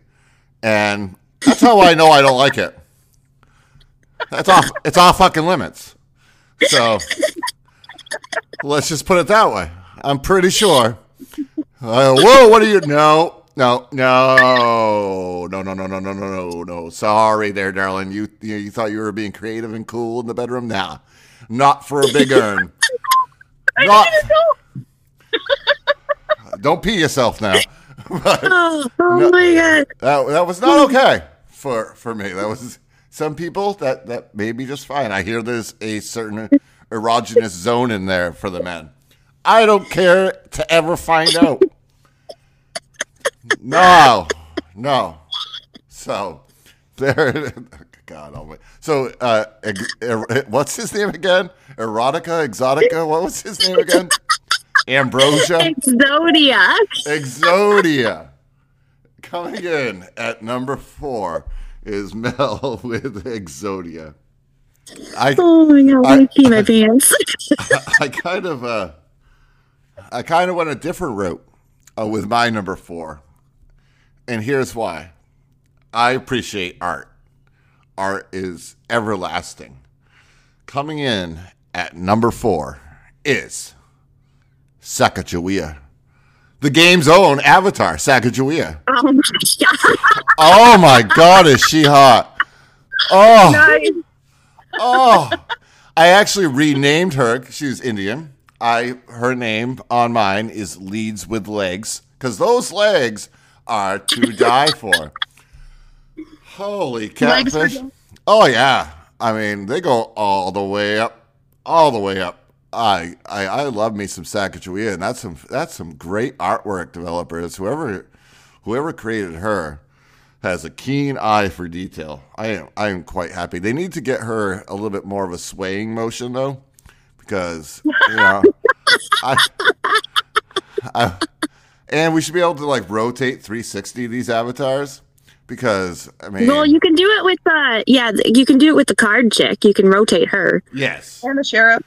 and that's how I know I don't like it. That's off. It's all fucking limits. So let's just put it that way. I'm pretty sure. Uh, whoa! What are you? No, no, no, no, no, no, no, no, no, no. Sorry, there, darling. You, you you thought you were being creative and cool in the bedroom? Nah, not for a big urn. Not. Don't pee yourself now. Oh, oh no, my God! That that was not okay for for me. That was. Some people, that, that may be just fine. I hear there's a certain erogenous zone in there for the men. I don't care to ever find out. No, no. So there. God almighty. So uh, er, er, what's his name again? Erotica, Exotica. What was his name again? Ambrosia. Exodia. Exodia. Coming in at number four is Mel with Exodia. I, oh my God! I, I pee my pants. I, I kind of, uh, I kind of went a different route uh, with my number four, and here's why. I appreciate art. Art is everlasting. Coming in at number four is Sacagawea, the game's own avatar, Sacagawea. Oh my God! Oh my God! Is she hot? Oh. Nice. Oh, I actually renamed her. She's Indian. I her name on mine is Leads with Legs, because those legs are to die for. Holy catfish! Oh yeah, I mean they go all the way up, all the way up. I I, I love me some Sacagawea, and that's some that's some great artwork developers. Whoever whoever created her has a keen eye for detail. I am I am quite happy. They need to get her a little bit more of a swaying motion though, because you know, I, I, and we should be able to like rotate three sixty these avatars, because I mean, well, you can do it with uh yeah, you can do it with the card chick. You can rotate her. Yes, and the sheriff,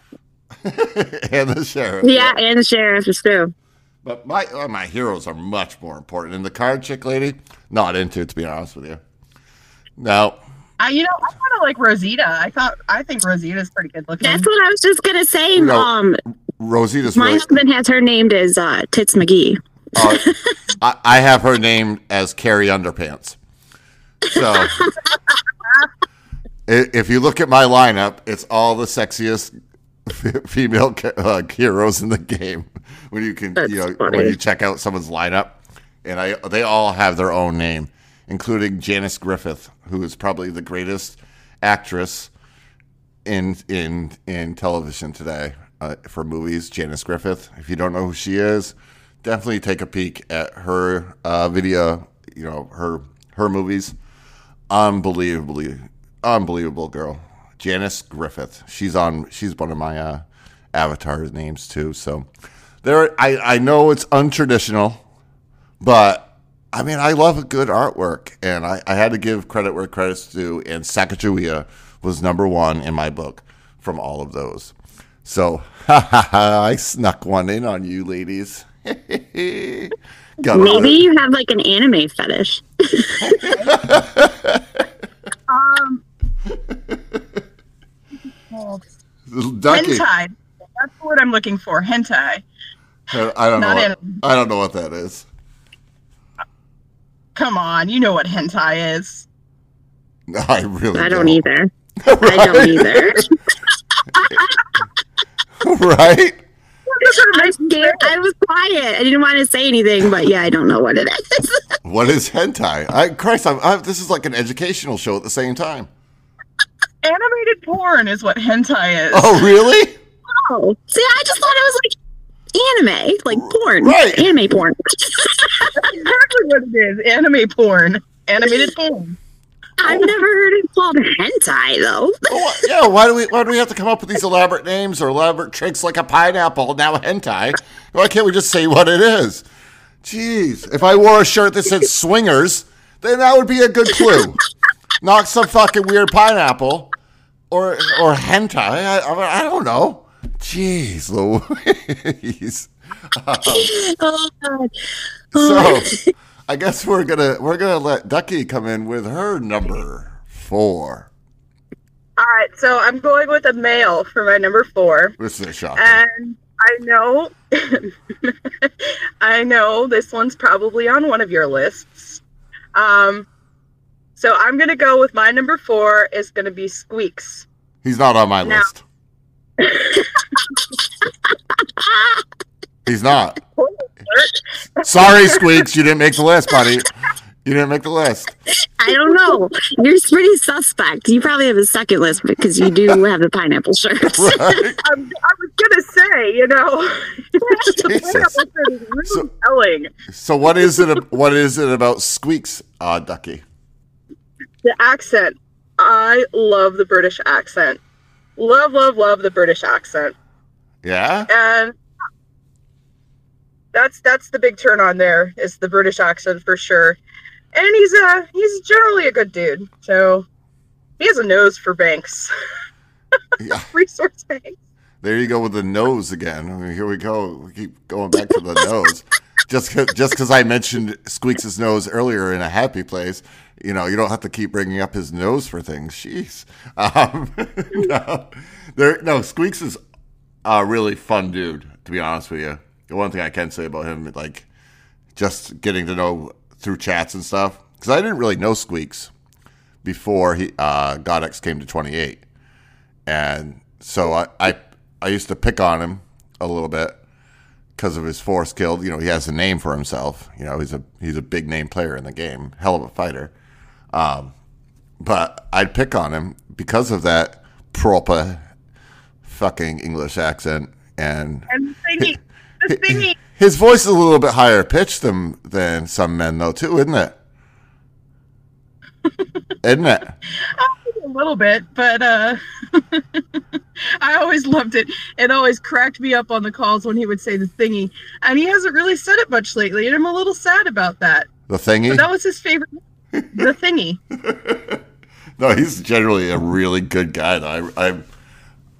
and the sheriff. Yeah, yeah, and the sheriff is true. But my oh, my heroes are much more important. And the card chick lady, not into it, to be honest with you. No. I, you know, I kind of like Rosita. I thought I think Rosita's pretty good looking. That's what I was just gonna say. You know, um, Rosita's. My really husband has her named as uh, Tits McGee. Uh, I, I have her named as Carrie Underpants. So if you look at my lineup, it's all the sexiest female uh, heroes in the game. When you can, That's you know, funny. When you check out someone's lineup, and I, they all have their own name, including Janice Griffith, who is probably the greatest actress in in in television today uh, for movies. Janice Griffith. If you don't know who she is, definitely take a peek at her uh, video. You know her her movies. Unbelievably, unbelievable girl, Janice Griffith. She's on. She's one of my uh, avatar names too. So. There, I, I know it's untraditional, but, I mean, I love a good artwork, and I, I had to give credit where credit's due, and Sacagawea was number one in my book from all of those. So, ha ha ha, I snuck one in on you ladies. Maybe you have, like, an anime fetish. um, Ducky. Hentai. That's the word I'm looking for, hentai. I don't Not know. What, I don't know what that is. Come on, you know what hentai is. I really. I don't, don't. either. Right? I don't either. Right? I, I was quiet. I didn't want to say anything, but yeah, I don't know what it is. What is hentai? I, Christ, I'm, I, this is like an educational show at the same time. Animated porn is what hentai is. Oh, really? Oh, see, I just thought it was like anime, like porn, right. Anime porn. That's exactly what it is, anime porn, animated porn. I've oh. never heard it called hentai, though. Oh, yeah, why do we why do we have to come up with these elaborate names or elaborate tricks like a pineapple, now hentai? Why can't we just say what it is? Jeez, if I wore a shirt that said swingers, then that would be a good clue. Not some fucking weird pineapple or, or hentai, I, I, I don't know. Jeez Louise. Um, oh, God. Oh. So I guess we're gonna we're gonna let Ducky come in with her number four. All right, so I'm going with a male for my number four. This is shocking. And I know I know this one's probably on one of your lists. Um so I'm gonna go with my number four is gonna be Squeaks. He's not on my now, list. He's not. Sorry, Squeaks, you didn't make the list, buddy. You didn't make the list. I I don't know. You're pretty suspect. You probably have a second list because you do have the pineapple shirts. Right. I, I was gonna say, you know, Jesus. Really so, telling. So what is it? What is it about Squeaks, uh, Ducky? The accent. I love the British accent. Love, love, love the British accent. Yeah. And that's that's the big turn on there is the British accent for sure. And he's a he's generally a good dude. So he has a nose for banks. Yeah. Resource banks. There you go with the nose again. I mean, here we go. We keep going back to the nose. Just cause, just because I mentioned Squeaks' nose earlier in a happy place, you know, you don't have to keep bringing up his nose for things. Jeez. Um, no, there, no, Squeaks is a really fun dude, to be honest with you. The one thing I can say about him, like, just getting to know through chats and stuff, because I didn't really know Squeaks before he uh, GodX came to twenty-eight. And so I, I, I used to pick on him a little bit. Because of his force killed, you know, he has a name for himself. You know, he's a he's a big name player in the game, hell of a fighter. Um, but I'd pick on him because of that proper fucking English accent, and, and singing. The singing. His, his voice is a little bit higher pitched than than some men, though, too, isn't it? Isn't it? A little bit, but uh I always loved it. It always cracked me up on the calls when he would say the thingy, and he hasn't really said it much lately, and I'm a little sad about that. The thingy? But that was his favorite. The thingy. No, he's generally a really good guy, though. I, I,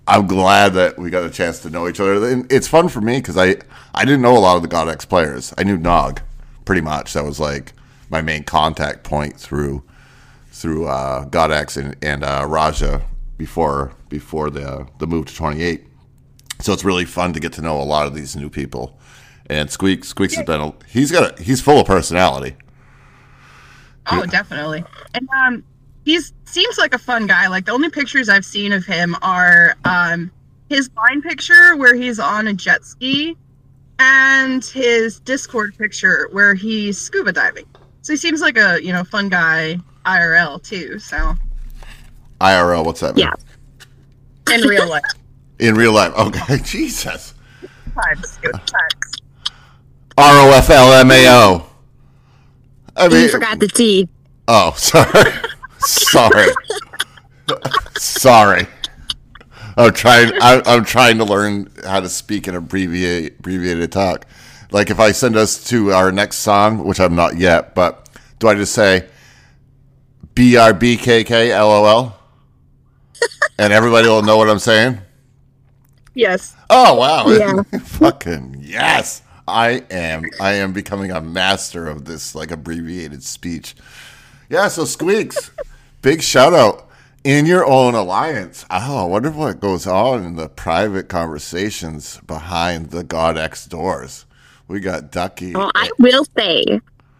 I'm glad that we got a chance to know each other. And it's fun for me because I, I didn't know a lot of the GodX players. I knew Nog, pretty much. That was like my main contact point through through uh, GodX and, and uh, Raja before before the the move to twenty-eight. So it's really fun to get to know a lot of these new people. And Squeak, Squeaks has been a, he's got a, he's full of personality. Oh, yeah. Definitely. And um, he seems like a fun guy. Like the only pictures I've seen of him are um, his line picture where he's on a jet ski and his Discord picture where he's scuba diving. So he seems like a, you know, fun guy I R L too, so. I R L, what's that mean? Yeah. In real life. In real life, okay. Jesus. Good times, good times. R O F L M A O. I mean, you forgot the T. Oh, sorry. Sorry. Sorry. I'm trying, I, I'm trying to learn how to speak and abbreviate, abbreviated talk. Like if I send us to our next song, which I'm not yet, but do I just say B R B K K L O L? And everybody will know what I'm saying? Yes. Oh, wow. Yeah. Fucking yes. I am. I am becoming a master of this, like, abbreviated speech. Yeah, so Squeaks, big shout out. In your own alliance. Oh, I wonder what goes on in the private conversations behind the GodX doors. We got Ducky. Well, I will say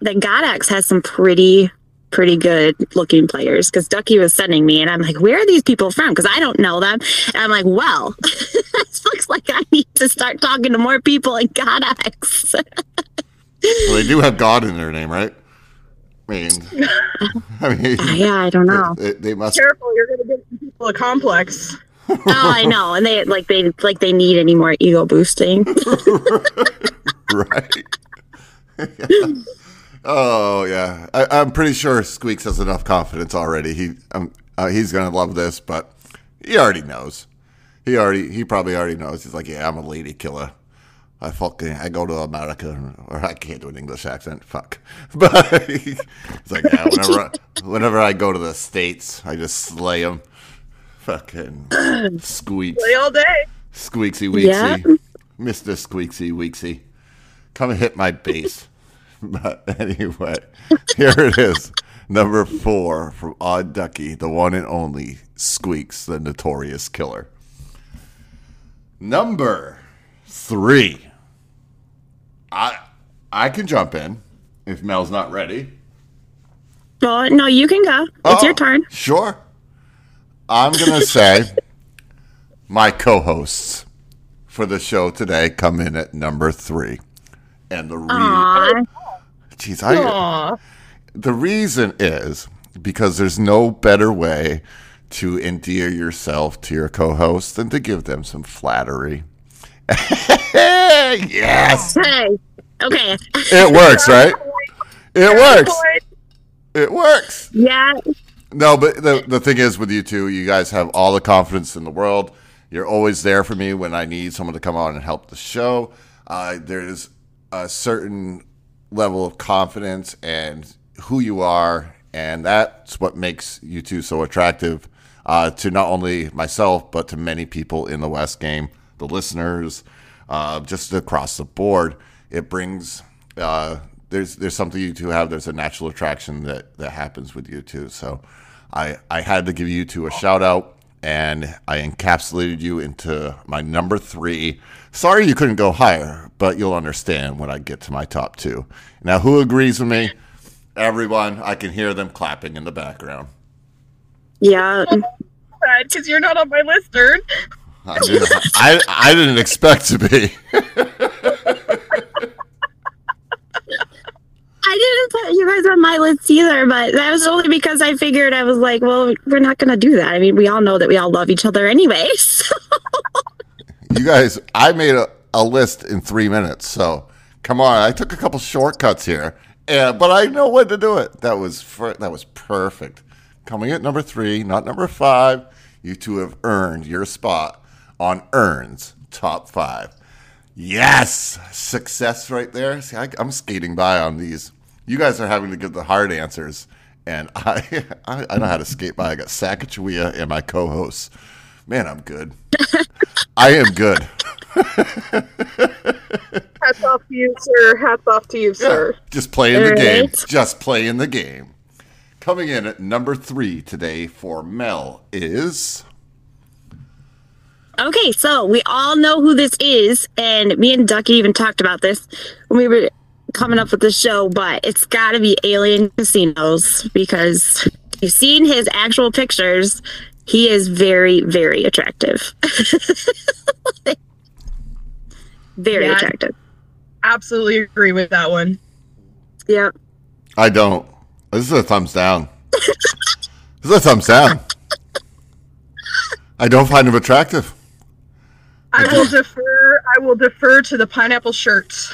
that GodX has some pretty... pretty good looking players, because Ducky was sending me and I'm like, where are these people from? Because I don't know them. And I'm like, well, this looks like I need to start talking to more people in GodX. Well, they do have God in their name, right? I mean, I mean yeah, I don't know. They, they must. Careful, you're going to give people a complex. Oh, I know. And they like they like they need any more ego boosting. Right. Yeah. Oh, yeah. I, I'm pretty sure Squeaks has enough confidence already. He um, uh, he's going to love this, but he already knows. He already he probably already knows. He's like, yeah, I'm a lady killer. I fucking, I go to America, or I can't do an English accent. Fuck. But he's like, yeah, whenever I, whenever I go to the States, I just slay him. Fucking Squeaks. Slay all day. Squeaksy Weeksy. Yeah. Mister Squeaksy Weeksy. Come and hit my base. But anyway, here it is. Number four from Odd Ducky, the one and only Squeaks, the notorious killer. Number three. I I can jump in if Mel's not ready. Well, no, you can go. It's oh, your turn. Sure. I'm going to say my co-hosts for the show today come in at number three. And the reason... Jeez, I, the reason is because there's no better way to endear yourself to your co-host than to give them some flattery. Yes. Hey. Okay. It works, right? It works. It works. Yeah. No, but the the thing is with you two, you guys have all the confidence in the world. You're always there for me when I need someone to come on and help the show. Uh, there's a certain level of confidence and who you are, and that's what makes you two so attractive uh, to not only myself, but to many people in the West Game, the listeners, uh, just across the board. It brings uh, there's there's something you two have. There's a natural attraction that, that happens with you two. So I, I had to give you two a shout out. And I encapsulated you into my number three. Sorry you couldn't go higher, but you'll understand when I get to my top two. Now, who agrees with me? Everyone. I can hear them clapping in the background. Yeah. Because you're not on my list, nerd. I didn't, I, I didn't expect to be. I didn't put you guys on my list either, but that was only because I figured I was like, well, we're not going to do that. I mean, we all know that we all love each other anyway. So. You guys, I made a, a list in three minutes, so come on. I took a couple shortcuts here, and, but I know when to do it. That was for, that was perfect. Coming at number three, not number five, you two have earned your spot on Earn's Top five. Yes! Success right there. See, I, I'm skating by on these. You guys are having to give the hard answers, and I I, I know how to skate by. I got Sacagawea and my co-hosts. Man, I'm good. I am good. Hats off to you, sir. Hats off to you, sir. Yeah, just playing the game. Just playing the game. Coming in at number three today for Mel is... Okay, so we all know who this is, and me and Ducky even talked about this when we were coming up with the show, but it's got to be Alien Casinos, because if you've seen his actual pictures, he is very, very attractive. Very yeah, attractive. I absolutely agree with that one. Yep. I don't. This is a thumbs down. This is a thumbs down. I don't find him attractive. I will defer. I will defer to the pineapple shirts.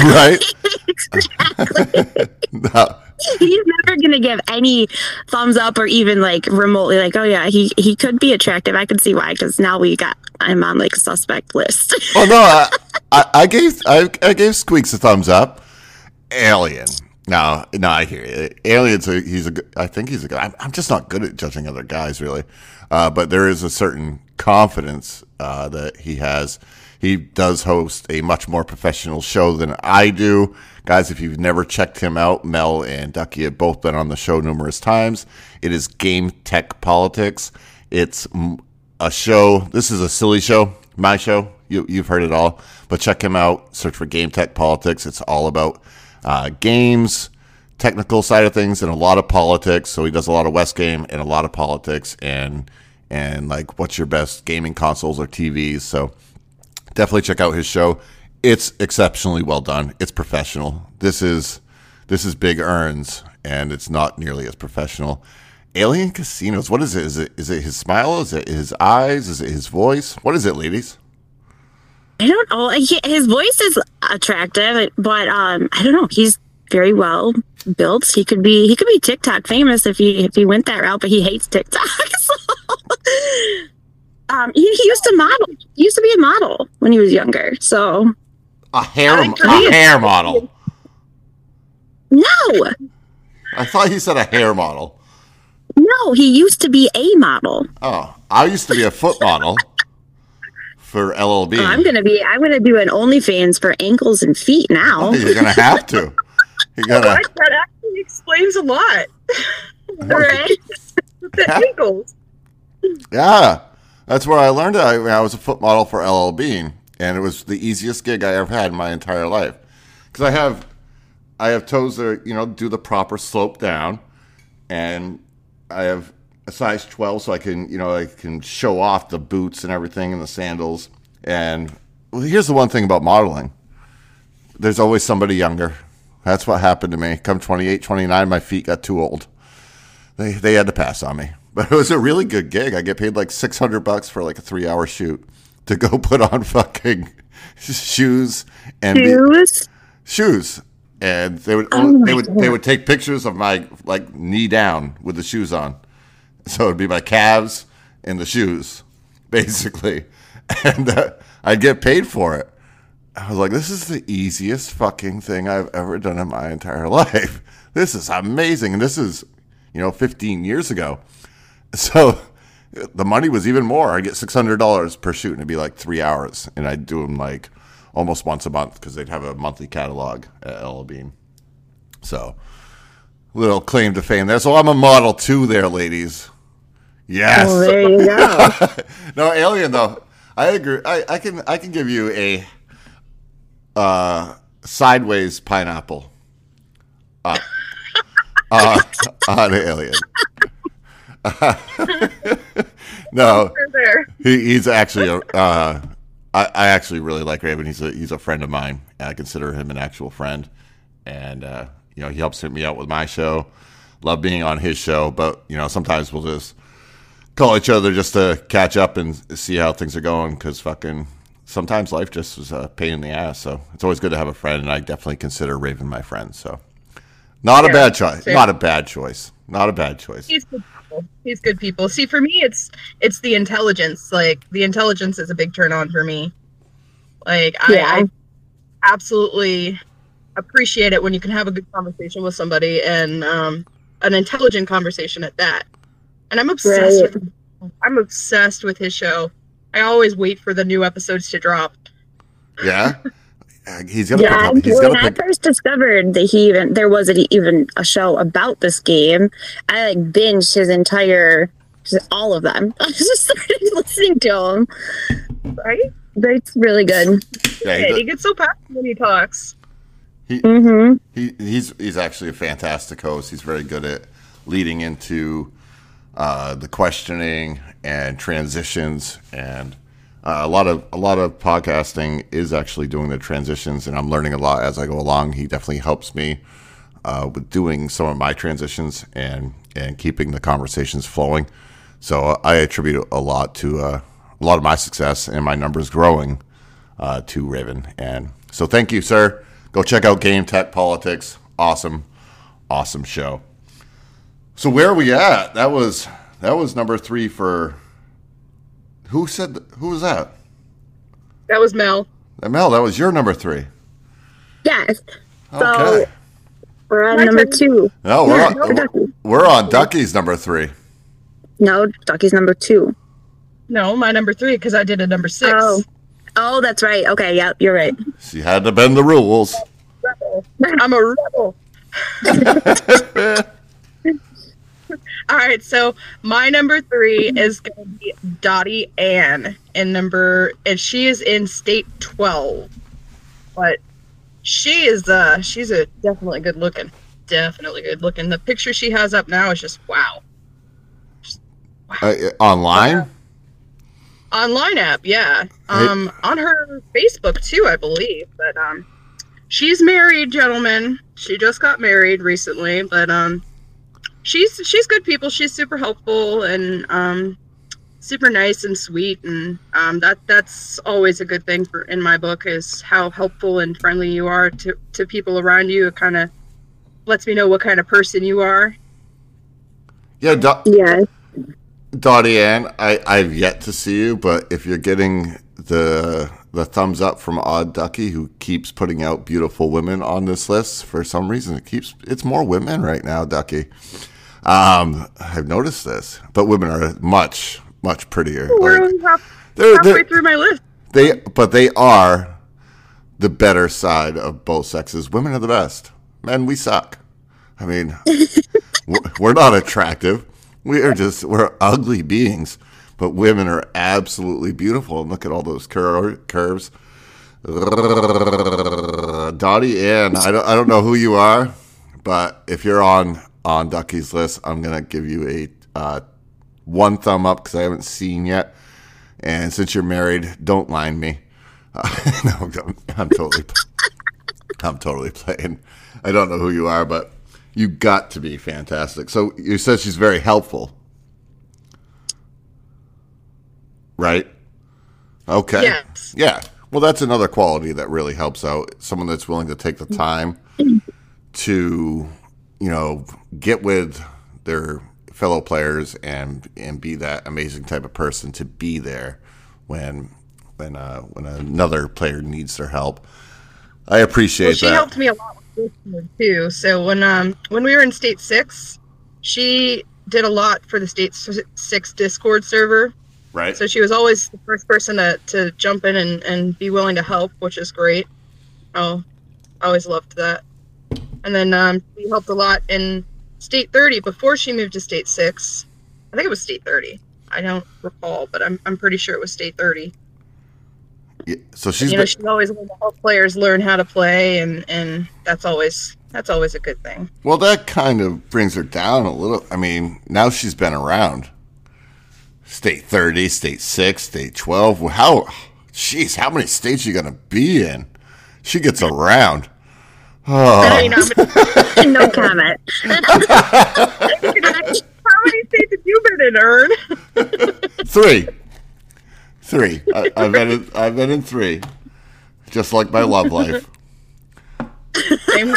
Right. Exactly. No. He's never gonna give any thumbs up or even like remotely like, oh yeah, he he could be attractive. I can see why, because now we got I'm on like a suspect list. Oh no, I, I, I gave I, I gave Squeaks a thumbs up. Alien. No, no, I hear you. Alien's a, he's a I think he's a guy. I'm, I'm just not good at judging other guys really, uh, but there is a certain confidence uh, that he has. He does host a much more professional show than I do. Guys, if you've never checked him out, Mel and Ducky have both been on the show numerous times. It is Game Tech Politics. It's a show. This is a silly show, my show. You, you've heard it all, but check him out. Search for Game Tech Politics. It's all about uh, games, technical side of things, and a lot of politics. So he does a lot of West Game and a lot of politics and and like what's your best gaming consoles or T Vs. So definitely check out his show. It's exceptionally well done. It's professional. This is this is Big Earns, and it's not nearly as professional. Alien Casinos, what is it? Is it is it his smile? Is it his eyes? Is it his voice? What is it, ladies? I don't know. He, his voice is attractive, but um, I don't know. He's very well built. He could be he could be TikTok famous if he if he went that route, but he hates TikTok. So. Um, he, he used to model. He used to be a model when he was younger. So a hair, a hair model. No, I thought he said a hair model. No, he used to be a model. Oh, I used to be a foot model for L L B. Oh, I'm gonna be. I'm gonna do an OnlyFans for ankles and feet now. Oh, you're gonna have to. You gotta. Oh, that actually explains a lot. Right? The ankles. Yeah. That's where I learned it. I, I was a foot model for L L Bean, and it was the easiest gig I ever had in my entire life. Because I have, I have toes that you know do the proper slope down, and I have a size twelve, so I can you know I can show off the boots and everything and the sandals. And well, here's the one thing about modeling: there's always somebody younger. That's what happened to me. Come twenty-eight, twenty-nine, my feet got too old. they they had to pass on me. But it was a really good gig. I get paid like six hundred bucks for like a three hour shoot to go put on fucking shoes and shoes. Be, shoes. And they would oh they would God. they would take pictures of my like knee down with the shoes on, so it'd be my calves and the shoes basically, and uh, I'd get paid for it. I was like, this is the easiest fucking thing I've ever done in my entire life. This is amazing, and this is you know fifteen years ago, so the money was even more. I get six hundred dollars per shoot, and it'd be like three hours, and I'd do them like. Almost once a month because they'd have a monthly catalog at L L Bean. So, little claim to fame there. So I'm a model too, there, ladies. Yes. Well, there you go. No, Alien though. I agree. I, I can I can give you a uh, sideways pineapple uh, uh, on Alien. Uh, no, he, he's actually a. Uh, I, I actually really like Raven. He's a he's a friend of mine. I consider him an actual friend, and uh, you know he helps hit me out with my show. Love being on his show, but you know sometimes we'll just call each other just to catch up and see how things are going. Because fucking sometimes life just is a pain in the ass. So it's always good to have a friend, and I definitely consider Raven my friend. So not sure, a bad choice. Sure. Not a bad choice. Not a bad choice. He's good people. He's good people. See, for me, it's it's the intelligence. Like the intelligence is a big turn on for me. Like yeah. I, I absolutely appreciate it when you can have a good conversation with somebody and um, an intelligent conversation at that. And I'm obsessed. Right. With, I'm obsessed with his show. I always wait for the new episodes to drop. Yeah. He's gonna yeah, pick up. He's when gonna I pick... first discovered that he even there wasn't even a show about this game, I like binged his entire, just all of them. I just started listening to him. Right? That's really good. Yeah, he, he gets so passionate when he talks. He, mm-hmm. he he's he's actually a fantastic host. He's very good at leading into uh, the questioning and transitions and. Uh, a lot of a lot of podcasting is actually doing the transitions, and I'm learning a lot as I go along. He definitely helps me uh, with doing some of my transitions and, and keeping the conversations flowing. So I attribute a lot to uh, a lot of my success and my numbers growing uh, to Raven. And so thank you, sir. Go check out Game Tech Politics. Awesome, awesome show. So where are we at? That was that was number three for. Who said, th- who was that? That was Mel. That Mel, that was your number three. Yes. Okay. So we're on My number turn. two. No, we're, yeah, on, no, we're on Ducky's number three. No, Ducky's number two. No, my number three, because I did a number six. Oh. oh, that's right. Okay, yep, you're right. She had to bend the rules. I'm a rebel. All right, so my number three is going to be Dottie Ann, and number, and she is in State twelve, but she is uh she's a definitely good looking, definitely good looking. The picture she has up now is just wow. Just, wow. Uh, online. Uh, online app, yeah. Um, hey. On her Facebook too, I believe. But um, she's married, gentlemen. She just got married recently, but um. She's she's good people. She's super helpful and um, super nice and sweet, and um, that that's always a good thing for in my book is how helpful and friendly you are to, to people around you. It kind of lets me know what kind of person you are. Yeah, Do- yeah. Dottie Ann, I I've yet to see you, but if you're getting the the thumbs up from Odd Ducky, who keeps putting out beautiful women on this list for some reason, it keeps it's more women right now, Ducky. Um, I've noticed this, but women are much, much prettier. We're like, half, they're, halfway they're, through my list. They, but they are the better side of both sexes. Women are the best. Men, we suck. I mean, we're not attractive. We are just we're ugly beings. But women are absolutely beautiful. And look at all those cur- curves. Dottie Ann, I don't, I don't know who you are, but if you're on. On Ducky's list, I'm gonna give you a uh, one thumb up because I haven't seen yet. And since you're married, don't line me. Uh, no, I'm, I'm totally, I'm totally playing. I don't know who you are, but You got to be fantastic. So you said she's very helpful, right? Okay. Yes. Yeah. Well, that's another quality that really helps out. Someone that's willing to take the time to, you know, get with their fellow players and and be that amazing type of person to be there when when uh, when another player needs their help. I appreciate well, she that. She helped me a lot with this too. So when um when we were in State six, she did a lot for the State six Discord server. Right. So she was always the first person to, to jump in and, and be willing to help, which is great. Oh, I always loved that. And then um, she helped a lot in State thirty before she moved to State six. I think it was State thirty. I don't recall, but I'm I'm pretty sure it was State thirty. Yeah, so she's and, you know, been... she's always willing to help players learn how to play, and, and that's always that's always a good thing. Well, that kind of brings her down a little. I mean, now she's been around. State thirty, State six, State twelve. How, jeez, how many states are you going to be in? She gets around. Oh. I mean, I'm, no comment. How many states have you been in, Ern? Three. Three. I, I've, been in, I've been in three. Just like my love life. Same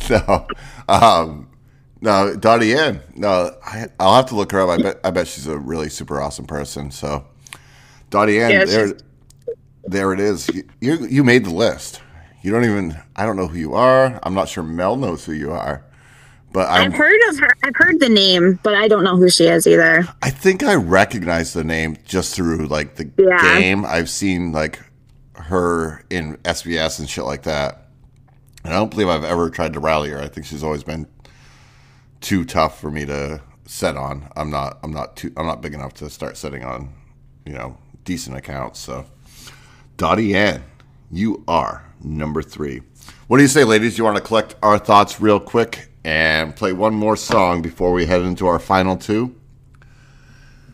So, um... No, Dottie Ann. No, I, I'll have to look her up. I bet. I bet she's a really super awesome person. So, Dottie Ann, yeah, there, there it is. You, you you made the list. You don't even. I don't know who you are. I'm not sure Mel knows who you are. But I'm, I've heard of her. I've heard the name, but I don't know who she is either. I think I recognize the name just through like the yeah. game. I've seen like her in S V S and shit like that. And I don't believe I've ever tried to rally her. I think she's always been too tough for me to set on. I'm not. I'm not too. I'm not big enough to start setting on, you know, decent accounts. So, Dottie Ann, you are number three. What do you say, ladies? You want to collect our thoughts real quick and play one more song before we head into our final two?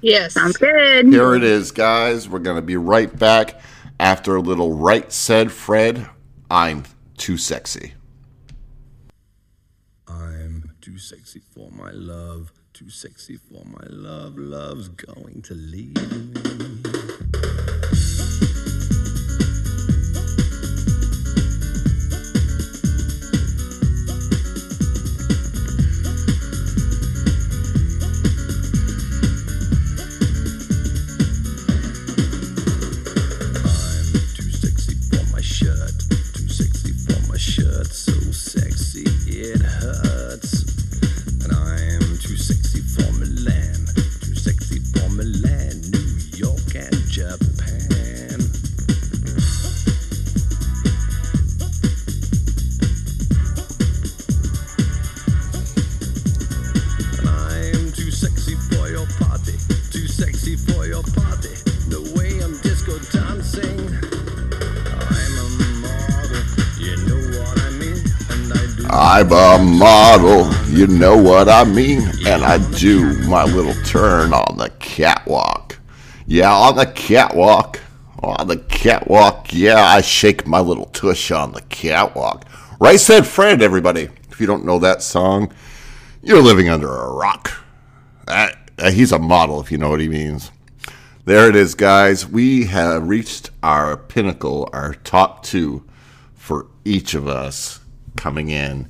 Yes, sounds good. Here it is, guys. We're gonna be right back after a little Right Said Fred. I'm too sexy. Too sexy for my love, too sexy for my love, love's going to leave me. I'm too sexy for my shirt, too sexy for my shirt, so sexy it hurts. Too sexy for Milan, too sexy for Milan, New York and Japan. And I'm too sexy for your party, too sexy for your party, the way I'm disco dancing. I'm a model, you know what I mean, and I do. I'm a model, you know what I mean, and I do my little turn on the catwalk. Yeah, on the catwalk, on the catwalk, yeah, I shake my little tush on the catwalk. Right Said Fred, everybody. If you don't know that song, you're living under a rock. Uh, he's a model, if you know what he means. There it is, guys. We have reached our pinnacle, our top two for each of us coming in.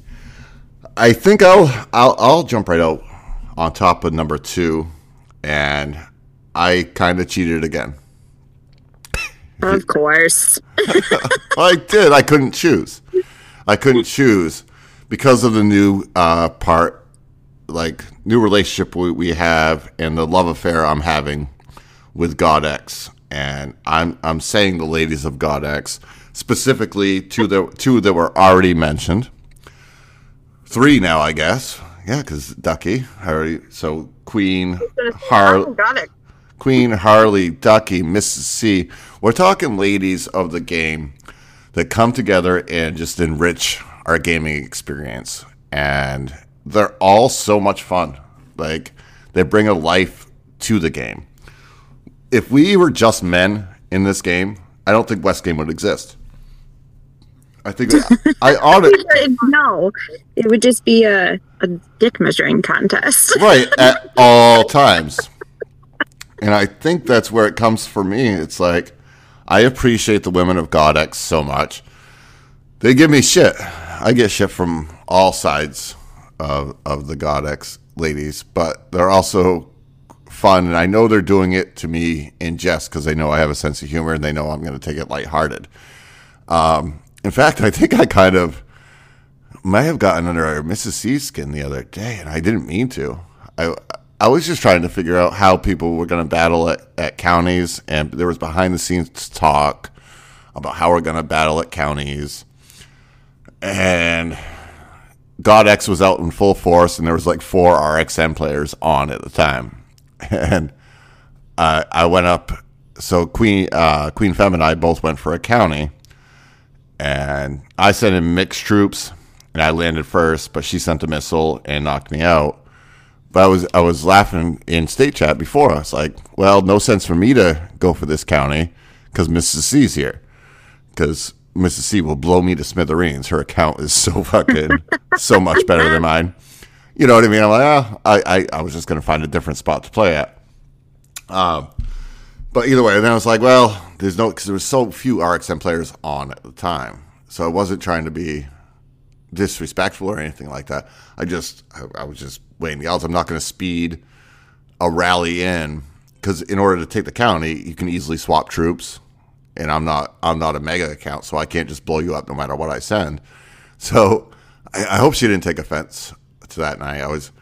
I think I'll, I'll I'll jump right out on top of number two, and I kind of cheated again. Of course. I did. I couldn't choose. I couldn't choose because of the new uh, part, like new relationship we, we have and the love affair I'm having with GodX. And I'm I'm saying the ladies of GodX, specifically two that, two that were already mentioned. Three now, I guess. Yeah, because Ducky. Already, so Queen, Harley, Queen, Harley, Ducky, Missus C. We're talking ladies of the game that come together and just enrich our gaming experience. And they're all so much fun. Like, they bring a life to the game. If we were just men in this game, I don't think West Game would exist. I think that, I ought to. No, it would just be a, a dick measuring contest. Right, at all times. And I think that's where it comes for me. It's like, I appreciate the women of GodX so much. They give me shit. I get shit from all sides of, of the GodX ladies, but they're also fun. And I know they're doing it to me in jest because they know I have a sense of humor and they know I'm going to take it lighthearted. Um, In fact, I think I kind of may have gotten under Missus C's skin the other day, and I didn't mean to. I I was just trying to figure out how people were going to battle at, at counties, and there was behind-the-scenes talk about how we're going to battle at counties. And GodX was out in full force, and there was like four R X N players on at the time. And uh, I went up. So Queen, uh, Queen Femme and I both went for a county. And I sent in mixed troops, and I landed first, but she sent a missile and knocked me out. But I was I was laughing in state chat before. I was like, well, no sense for me to go for this county because Missus C's here. Because Missus C will blow me to smithereens. Her account is so fucking so much better than mine. You know what I mean? I'm like, oh, I, I, I was just going to find a different spot to play at. Um. But either way, then I was like, well, there's no, because there was so few R X N players on at the time. So I wasn't trying to be disrespectful or anything like that. I just, I, I was just weighing the odds. I'm not going to speed a rally in, because in order to take the county, you can easily swap troops. And I'm not, I'm not a mega account, so I can't just blow you up no matter what I send. So I, I hope she didn't take offense to that night. I was,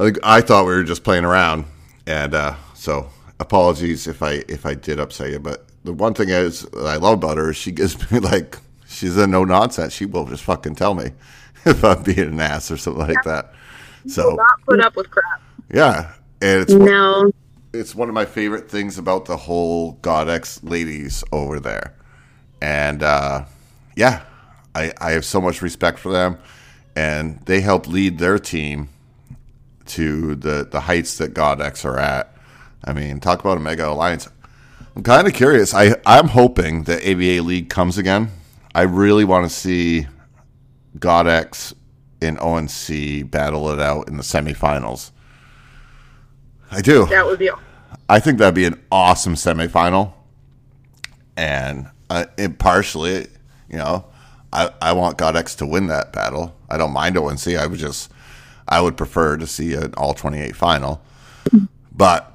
I think I thought we were just playing around. And uh, so... apologies if I if I did upset you, but the one thing is that I love about her is she gives me, like, she's a no nonsense. She will just fucking tell me if I'm being an ass or something like that. So do not put up with crap. Yeah, and it's no, one, it's one of my favorite things about the whole GodX ladies over there, and uh, yeah, I I have so much respect for them, and they help lead their team to the the heights that GodX are at. I mean, talk about a mega alliance. I'm kind of curious. I, I'm hoping that A B A League comes again. I really want to see GodX and O N C battle it out in the semifinals. I do. That would be awesome. I think that would be an awesome semifinal. And uh, it partially, you know, I, I want GodX to win that battle. I don't mind O N C. I would just, I would prefer to see an all twenty-eight final. But.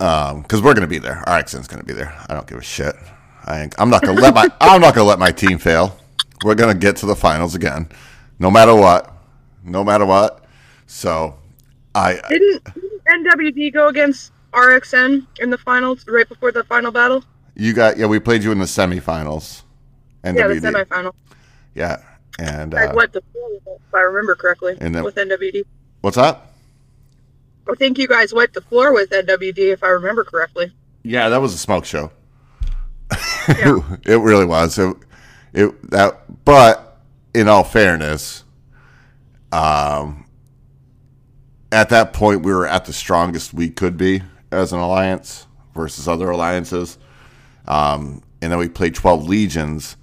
Because um, we're going to be there. R X N's going to be there. I don't give a shit. I ain't, I'm not going to let my I'm not going to let my team fail. We're going to get to the finals again, no matter what, no matter what. So I didn't, didn't N W D go against R X N in the finals right before the final battle. You got yeah. We played you in the semifinals. N W D. Yeah, the semifinal. Yeah, and I uh, went to Florida, if I remember correctly, and then, with N W D. What's that? I think you guys wiped the floor with N W D, if I remember correctly. Yeah, that was a smoke show. Yeah. It really was. It, it that, but in all fairness, um, at that point we were at the strongest we could be as an alliance versus other alliances, um, and then we played twelve Legions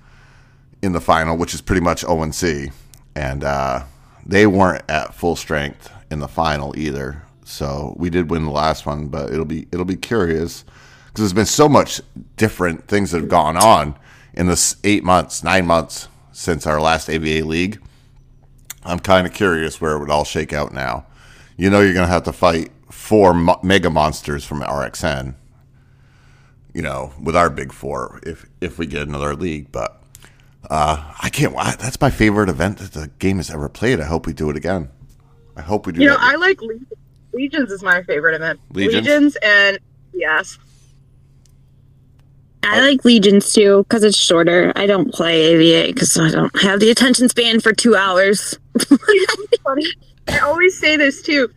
in the final, which is pretty much O N C, and uh, they weren't at full strength in the final either. So we did win the last one, but it'll be it'll be curious because there's been so much different things that have gone on in this eight months, nine months since our last A B A League. I'm kind of curious where it would all shake out now. You know, you're going to have to fight four mo- mega monsters from R X N, you know, with our big four if if we get another league. But uh, I can't. That's my favorite event that the game has ever played. I hope we do it again. I hope we do. You know, I like league. Legions is my favorite event. Legions, Legions and yes. I like Legions too because it's shorter. I don't play A V A because I don't have the attention span for two hours. I always say this too.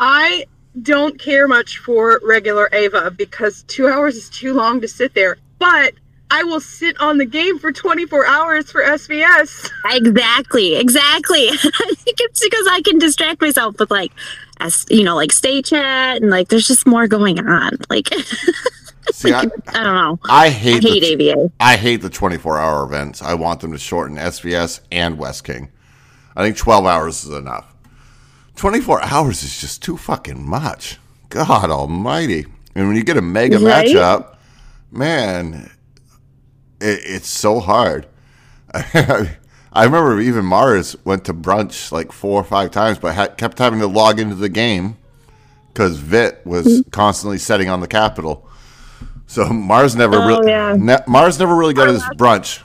I don't care much for regular A V A because two hours is too long to sit there. But I will sit on the game for twenty-four hours for S V S. Exactly, exactly. I think it's because I can distract myself with, like, you know, like state chat and, like, there's just more going on. Like, See, I, I don't know. I hate, I hate the, A V A. I hate the twenty-four hour events. I want them to shorten S V S and West King. I think twelve hours is enough. twenty-four hours is just too fucking much. God almighty. And when you get a mega right? matchup, man, it, it's so hard. I remember even Mars went to brunch like four or five times, but ha- kept having to log into the game because Vit was mm-hmm. constantly setting on the Capitol. So Mars never oh, really yeah. ne- Mars never really got his brunch.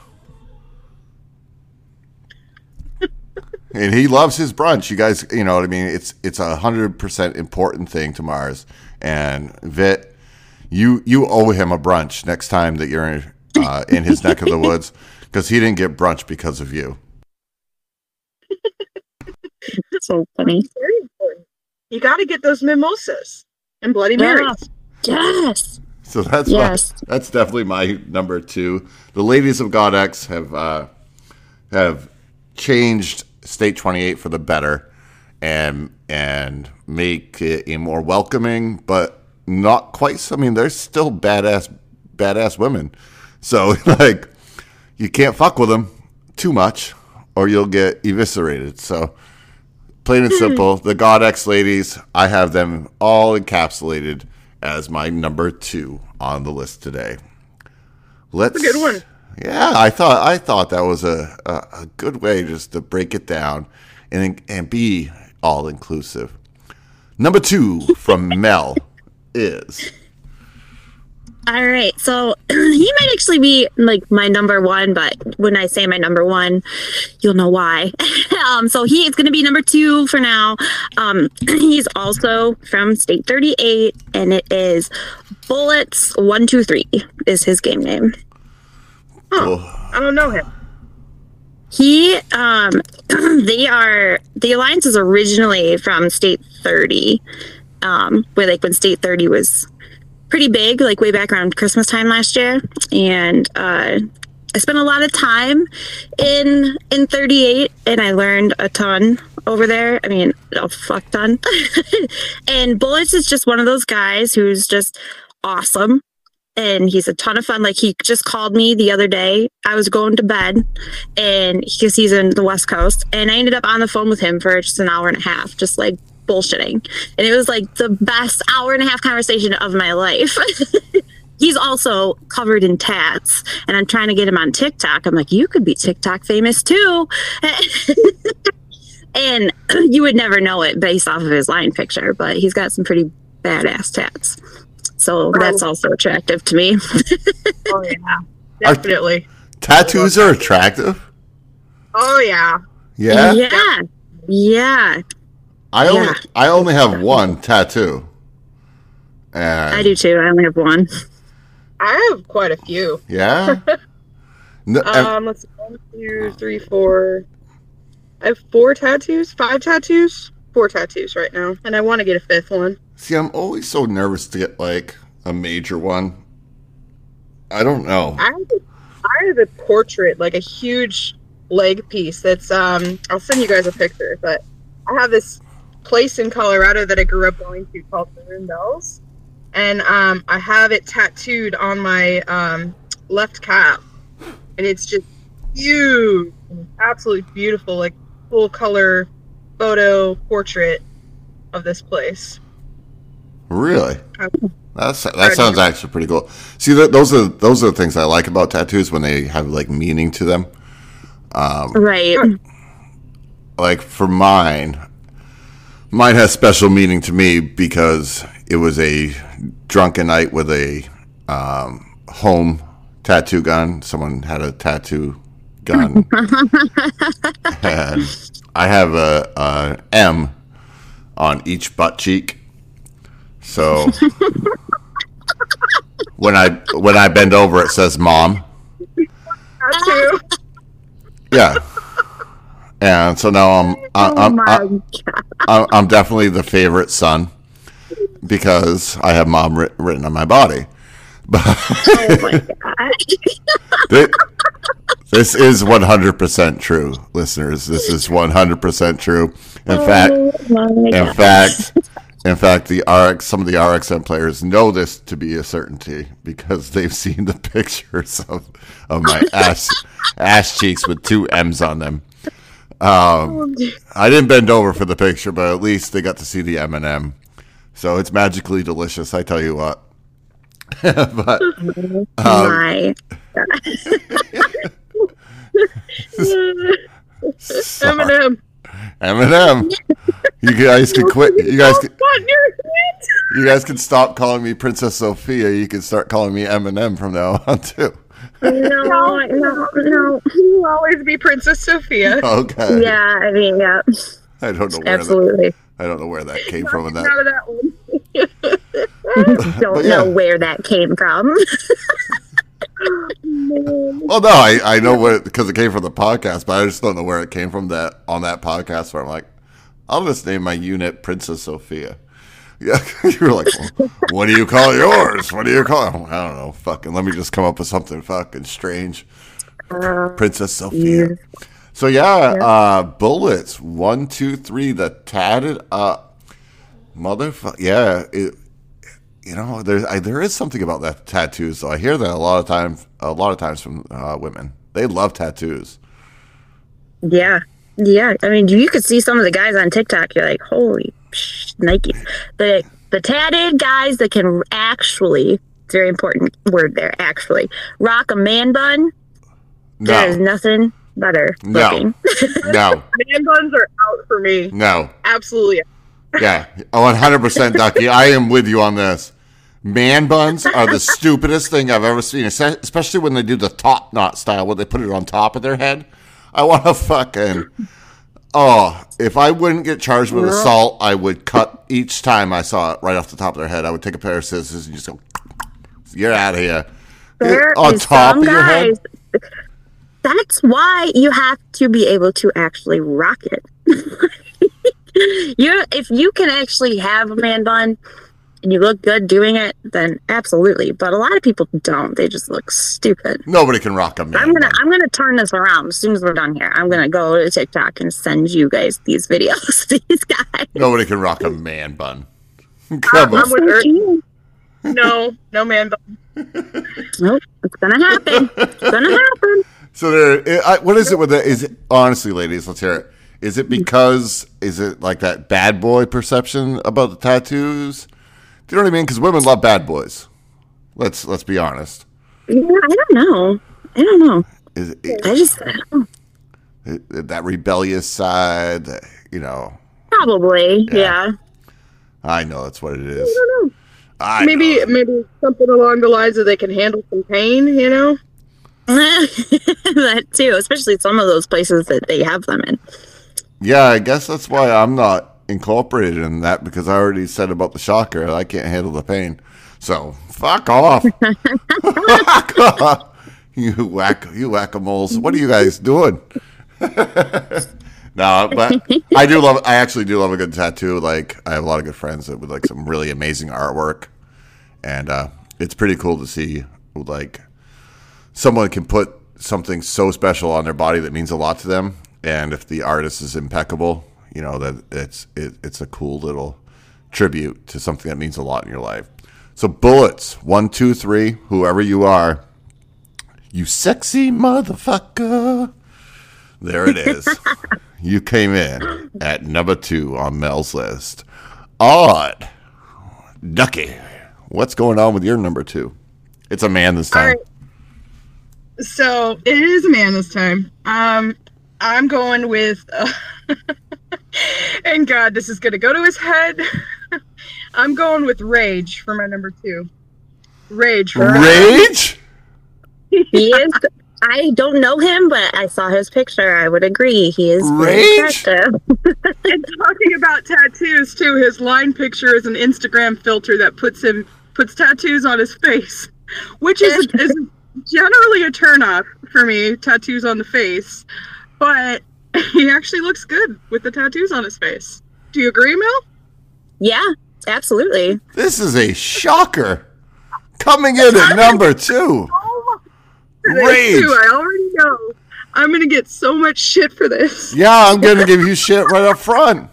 And he loves his brunch. You guys, you know what I mean? It's it's a one hundred percent important thing to Mars. And Vit, you you owe him a brunch next time that you're in, uh, in his neck of the woods. Because he didn't get brunch because of you. That's so funny. It's very important. You got to get those mimosas and Bloody Marys. Yes. So that's yes. my, that's definitely my number two. The ladies of GodX have uh, have changed State twenty-eight for the better, and and make it a more welcoming, but not quite. I mean, they're still badass badass women. So like. You can't fuck with them too much, or you'll get eviscerated. So, plain and simple, the GodX ladies, I have them all encapsulated as my number two on the list today. Let's. That's a good one. Yeah, I thought I thought that was a, a, a good way just to break it down and and be all inclusive. Number two from Mel is. All right, so he might actually be like my number one, but when I say my number one, you'll know why. um, so he is going to be number two for now. Um, he's also from State thirty-eight, and it is Bullets One Two Three is his game name. Oh, oh. I don't know him. He, um, they are the alliance is originally from State thirty, um, where like when State thirty was. Pretty big, like way back around Christmas time last year, and uh, I spent a lot of time in in thirty-eight, and I learned a ton over there. I mean, a fuck ton. And Bullets is just one of those guys who's just awesome, and he's a ton of fun. Like he just called me the other day. I was going to bed, and because he's in the West Coast, and I ended up on the phone with him for just an hour and a half, just like. Bullshitting, and it was like the best hour and a half conversation of my life. He's also covered in tats, and I'm trying to get him on TikTok. I'm like, you could be TikTok famous too. And you would never know it based off of his line picture, but he's got some pretty badass tats, so that's also attractive to me. Oh yeah, definitely. T- tattoos are attractive. Oh yeah. Yeah. Yeah. Yeah. I only yeah. I only have one tattoo. And I do too. I only have one. I have quite a few. Yeah. No, um. Let's see, one, two, three, four. I have four tattoos, five tattoos, four tattoos right now, and I want to get a fifth one. See, I'm always so nervous to get like a major one. I don't know. I have a, I have a portrait, like a huge leg piece. That's um. I'll send you guys a picture, but I have this. Place in Colorado that I grew up going to called Maroon Bells, and um, I have it tattooed on my um, left calf, and it's just huge, absolutely beautiful, like full color photo portrait of this place. Really, That's, that sounds actually pretty cool. See, th- those are those are the things I like about tattoos when they have like meaning to them. Um, right. Like for mine. Mine has special meaning to me because it was a drunken night with a um, home tattoo gun. Someone had a tattoo gun. And I have a, a M on each butt cheek. So when I when I bend over, it says "Mom." Tattoo. Yeah. And so now I'm I'm, I'm I'm I'm definitely the favorite son because I have mom writ- written on my body. Oh my God! This is one hundred percent true, listeners. This is one hundred percent true. In fact, oh in fact, In fact, the R X, some of the R X N players know this to be a certainty because they've seen the pictures of, of my ass ass cheeks with two M's on them. Um, I didn't bend over for the picture, but at least they got to see the M and M. So it's magically delicious, I tell you what. But um, my M and M. M and M. You guys can quit. You guys can, you guys can stop calling me Princess Sophia. You can start calling me M and M from now on too. No, no, no. You'll always be Princess Sophia. Okay. Yeah, I mean, yeah. I don't know where Absolutely. That, I don't know where that came not from. In that. Out of that one. I don't yeah. know where that came from. Well, no, I, I know what, because it came from the podcast, but I just don't know where it came from that on that podcast where I'm like, I'll just name my unit Princess Sophia. Yeah, you were like, well, what do you call yours? What do you call it? I don't know. Fucking, let me just come up with something fucking strange. Uh, Princess Sophia. Yeah. So, yeah, yeah. Uh, bullets. One, two, three, the tatted up. Motherfucker. Yeah, it. You know, there I, there is something about that tattoos. So I hear that a lot of times, a lot of times from uh, women. They love tattoos. Yeah, yeah. I mean, you could see some of the guys on TikTok. You're like, holy psh, Nike. The the tatted guys that can actually, it's a very important word there. Actually, rock a man bun. No. There is nothing better. No, looking. No. Man buns are out for me. No, absolutely. Yeah, one hundred percent, Ducky. I am with you on this. Man buns are the stupidest thing I've ever seen, especially when they do the top knot style, where they put it on top of their head. I want to fucking... Oh, if I wouldn't get charged with assault, I would cut each time I saw it right off the top of their head. I would take a pair of scissors and just go, you're out of here. There on top of your guys. Head. That's why you have to be able to actually rock it. You, if you can actually have a man bun and you look good doing it, then absolutely. But a lot of people don't. They just look stupid. Nobody can rock a man I'm gonna, bun. I'm going to turn this around as soon as we're done here. I'm going to go to TikTok and send you guys these videos. These guys. Nobody can rock a man bun. Come uh, on. No, no man bun. Nope. It's going to happen. It's going to happen. So there, I, what is it with that? Is it, honestly, ladies, let's hear it. Is it because, is it like that bad boy perception about the tattoos? Do you know what I mean? Because women love bad boys. Let's let's be honest. Yeah, I don't know. I don't know. Is it, it, I just I don't know. That rebellious side, you know. Probably, yeah. yeah. I know that's what it is. I don't know. I maybe know. Maybe something along the lines that they can handle some pain, you know? That too, especially some of those places that they have them in. Yeah, I guess that's why I'm not incorporated in that, because I already said about the shocker, I can't handle the pain. So, fuck off. Fuck off. You whack, you whack-a-moles. What are you guys doing? No, but I do love, I actually do love a good tattoo. Like, I have a lot of good friends that with like some really amazing artwork. And uh, it's pretty cool to see, like, someone can put something so special on their body that means a lot to them. And if the artist is impeccable, you know, that it's it, it's a cool little tribute to something that means a lot in your life. So bullets, one, two, three, whoever you are, you sexy motherfucker. There it is. You came in at number two on Mel's list. Odd. Ducky, what's going on with your number two? It's a man this time. All right. So it is a man this time. Um. I'm going with, uh, and God, this is going to go to his head. I'm going with Rage for my number two. Rage. For Rage? He is. I don't know him, but I saw his picture. I would agree. He is Rage. And talking about tattoos too, his line picture is an Instagram filter that puts him puts tattoos on his face, which is, is generally a turnoff for me. Tattoos on the face. But he actually looks good with the tattoos on his face. Do you agree, Mel? Yeah, absolutely. This is a shocker. Coming in at number two. Oh, Rage. Two, I already know. I'm going to get so much shit for this. Yeah, I'm going to give you shit right up front.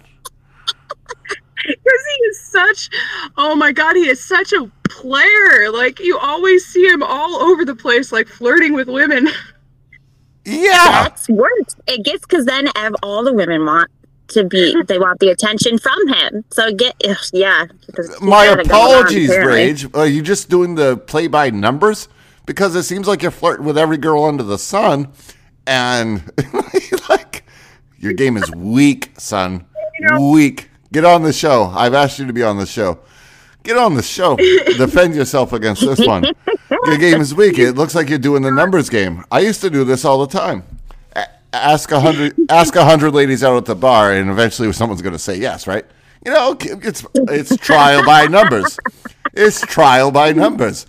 Because he is such, oh my God, he is such a player. Like, you always see him all over the place, like flirting with women. Yeah. That's worse. It gets, because then all the women want to be, they want the attention from him. So get, ugh, yeah. My apologies, on, Rage. Are you just doing the play by numbers? Because it seems like you're flirting with every girl under the sun. And like, your game is weak, son. You know, weak. Get on the show. I've asked you to be on the show. Get on the show. Defend yourself against this one. Your game is weak. It looks like you're doing the numbers game. I used to do this all the time. A- ask a hundred, ask a hundred ladies out at the bar, and eventually someone's going to say yes, right? You know, it's it's trial by numbers. It's trial by numbers.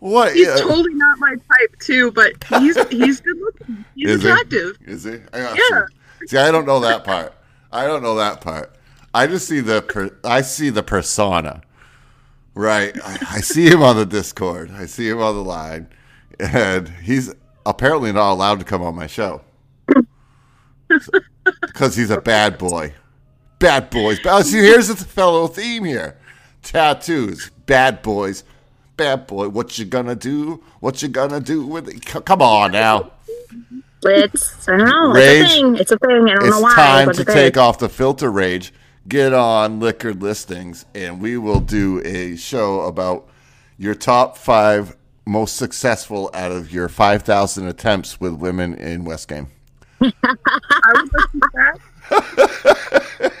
What? He's uh, totally not my type, too, but he's he's good looking. He's is attractive. He? Is he? I got yeah. You. See, I don't know that part. I don't know that part. I just see the per- I see the persona, right? I, I see him on the Discord. I see him on the line, and he's apparently not allowed to come on my show because he's a bad boy. Bad boys. Oh, see, here's a fellow theme here: tattoos, bad boys, bad boy. What you gonna do? What you gonna do with it? C- come on now. It's I don't know. Rage, it's a thing. It's a thing. I don't know why. It's time to take off the filter, Rage. Get on Liquored Listings, and we will do a show about your top five most successful out of your five thousand attempts with women in West Game. I would listen to that.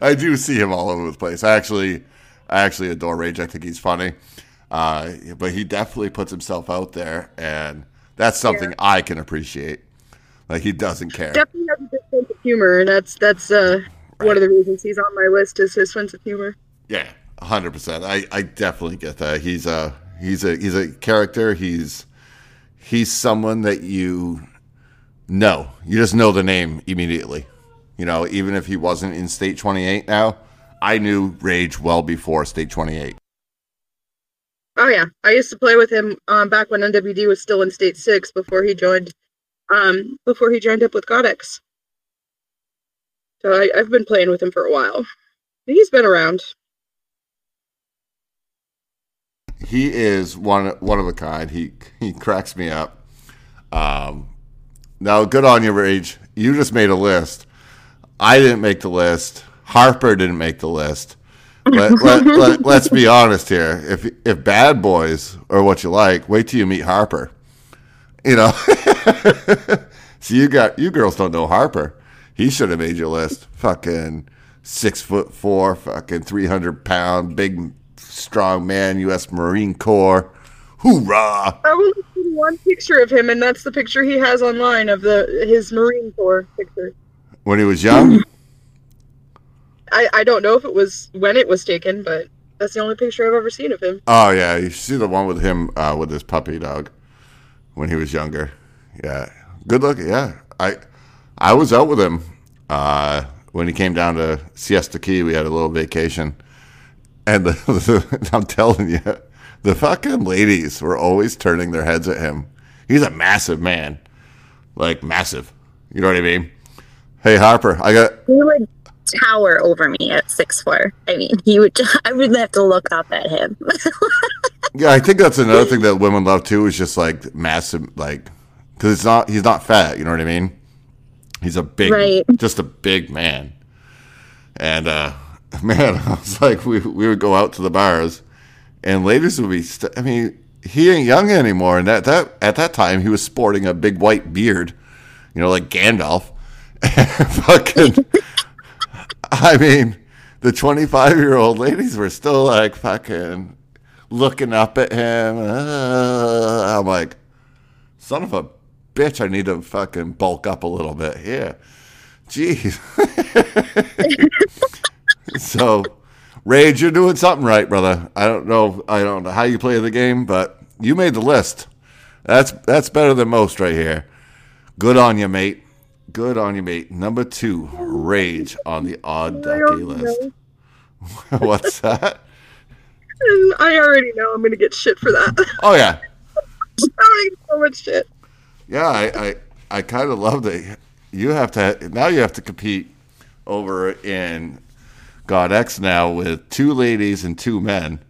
I do see him all over the place. I actually, I actually adore Rage. I think he's funny, uh, but he definitely puts himself out there, and that's something yeah. I can appreciate. Like, he doesn't care. Definitely has a good sense of humor, and that's that's. Uh... Right. One of the reasons he's on my list is his sense of humor. Yeah, one hundred percent. I, I definitely get that. He's a he's a he's a character. He's he's someone that you know. You just know the name immediately. You know, even if he wasn't in State twenty-eight now, I knew Rage well before State twenty-eight. Oh yeah, I used to play with him um, back when N W D was still in State six before he joined um, before he joined up with GodX. So I, I've been playing with him for a while. He's been around. He is one one of a kind. He he cracks me up. Um, now, good on you, Rage. You just made a list. I didn't make the list. Harper didn't make the list. Let, let, let, let's be honest here. If if bad boys are what you like, wait till you meet Harper. You know. So you got you girls don't know Harper. He should have made your list. Fucking six foot four, fucking three hundred pound, big, strong man, U S Marine Corps. Hoorah! I've only seen one picture of him, and that's the picture he has online of the his Marine Corps picture. When he was young? I, I don't know if it was when it was taken, but that's the only picture I've ever seen of him. Oh, yeah. You see the one with him uh, with his puppy dog when he was younger. Yeah. Good look. Yeah. I... I was out with him uh, when he came down to Siesta Key. We had a little vacation. And the, the, I'm telling you, the fucking ladies were always turning their heads at him. He's a massive man. Like, massive. You know what I mean? Hey, Harper, I got... He would tower over me at six foot four. I mean, he would. Just, I would have to look up at him. Yeah, I think that's another thing that women love, too, is just, like, massive, like... Because it's not, he's not fat, you know what I mean? He's a big, right. just a big man. And, uh, man, I was like, we we would go out to the bars, and ladies would be, st- I mean, he ain't young anymore. And that, that at that time, he was sporting a big white beard, you know, like Gandalf. Fucking, I mean, the twenty-five-year-old ladies were still, like, fucking looking up at him. Uh, I'm like, son of a bitch, I need to fucking bulk up a little bit here. Jeez. So, Rage, you're doing something right, brother. I don't know. I don't know how you play the game, but you made the list. That's that's better than most right here. Good on you, mate. Good on you, mate. Number two, Rage on the odd ducky list. What's that? I already know I'm gonna get shit for that. Oh yeah. I'm gonna get so much shit. Yeah, I, I, I kind of love that you have to now you have to compete over in GodX now with two ladies and two men,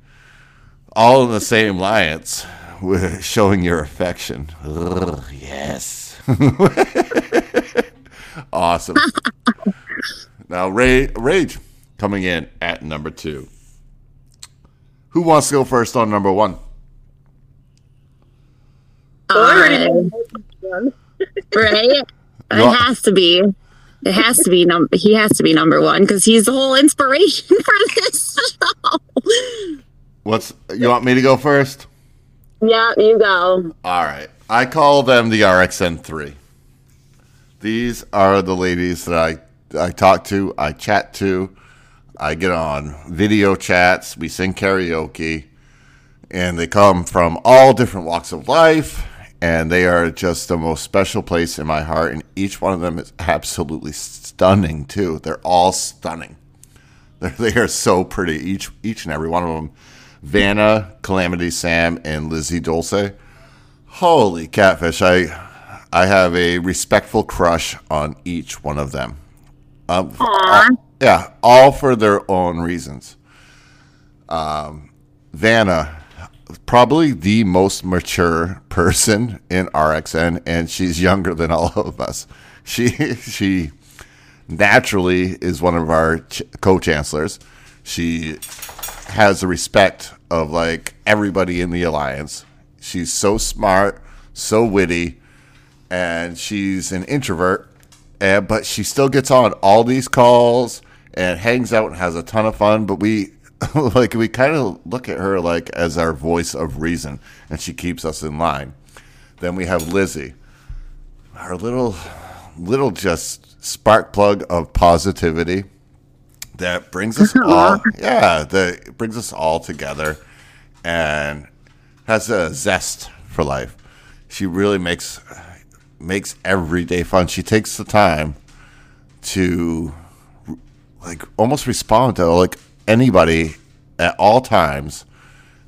all in the same alliance, with showing your affection. Ugh, yes. Awesome. Now, Ra- Rage coming in at number two. Who wants to go first on number one? Um, right? It has to be. It has to be. Num- he has to be number one because he's the whole inspiration for this show. What's you want me to go first? Yeah, you go. All right. I call them the R X N three. These are the ladies that I I talk to, I chat to, I get on video chats, we sing karaoke, and they come from all different walks of life, and they are just the most special place in my heart, and each one of them is absolutely stunning, too. They're all stunning. They're, they are so pretty, each, each and every one of them. Vanna, Calamity Sam, and Lizzie Dulce. Holy catfish, I... I have a respectful crush on each one of them. Um, all, yeah, all for their own reasons. Um, Vanna, probably the most mature person in R X N, and she's younger than all of us. She she naturally is one of our ch- co-chancellors. She has the respect of like everybody in the alliance. She's so smart, so witty. And she's an introvert, and, but she still gets on all these calls and hangs out and has a ton of fun. But we like we kind of look at her like as our voice of reason, and she keeps us in line. Then we have Lizzie, our little, little just spark plug of positivity that brings us all, yeah, that brings us all together, and has a zest for life. She really makes. makes every day fun. She takes the time to like almost respond to like anybody at all times.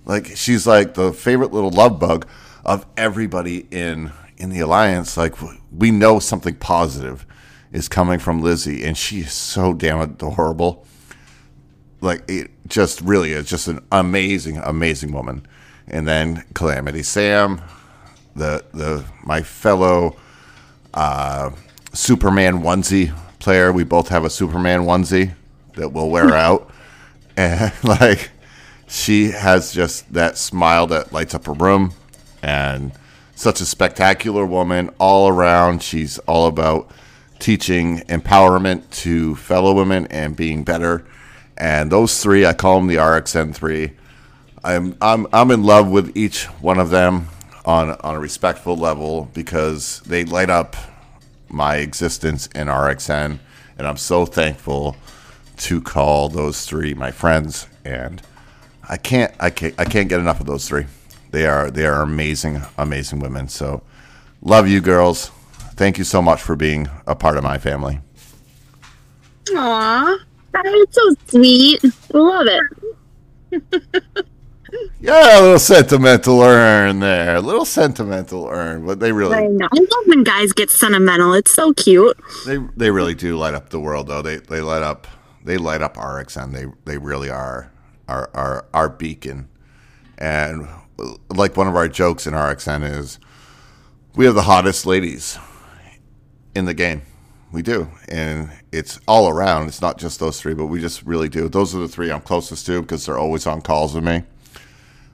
Like she's like the favorite little love bug of everybody in in the alliance. Like we know something positive is coming from Lizzie, and she is so damn adorable. Like it just really is just an amazing, amazing woman. And then Calamity Sam, The the my fellow uh, Superman onesie player. We both have a Superman onesie that we'll wear out, and like she has just that smile that lights up a room, and such a spectacular woman all around. She's all about teaching empowerment to fellow women and being better. And those three, I call them the R X N three. I'm I'm I'm in love with each one of them. On, on a respectful level, because they light up my existence in R X N, and I'm so thankful to call those three my friends, and I can't I can't I can't get enough of those three. They are they are amazing, amazing women. So love you girls. Thank you so much for being a part of my family. Aw, that's so sweet. Love it. Yeah, a little sentimental urn there. A little sentimental urn, but they really... I know. I love when guys get sentimental. It's so cute. They they really do light up the world, though. They they light up they light up R X N. They they really are our our our beacon. And like one of our jokes in R X N is, we have the hottest ladies in the game. We do, and it's all around. It's not just those three, but we just really do. Those are the three I'm closest to because they're always on calls with me.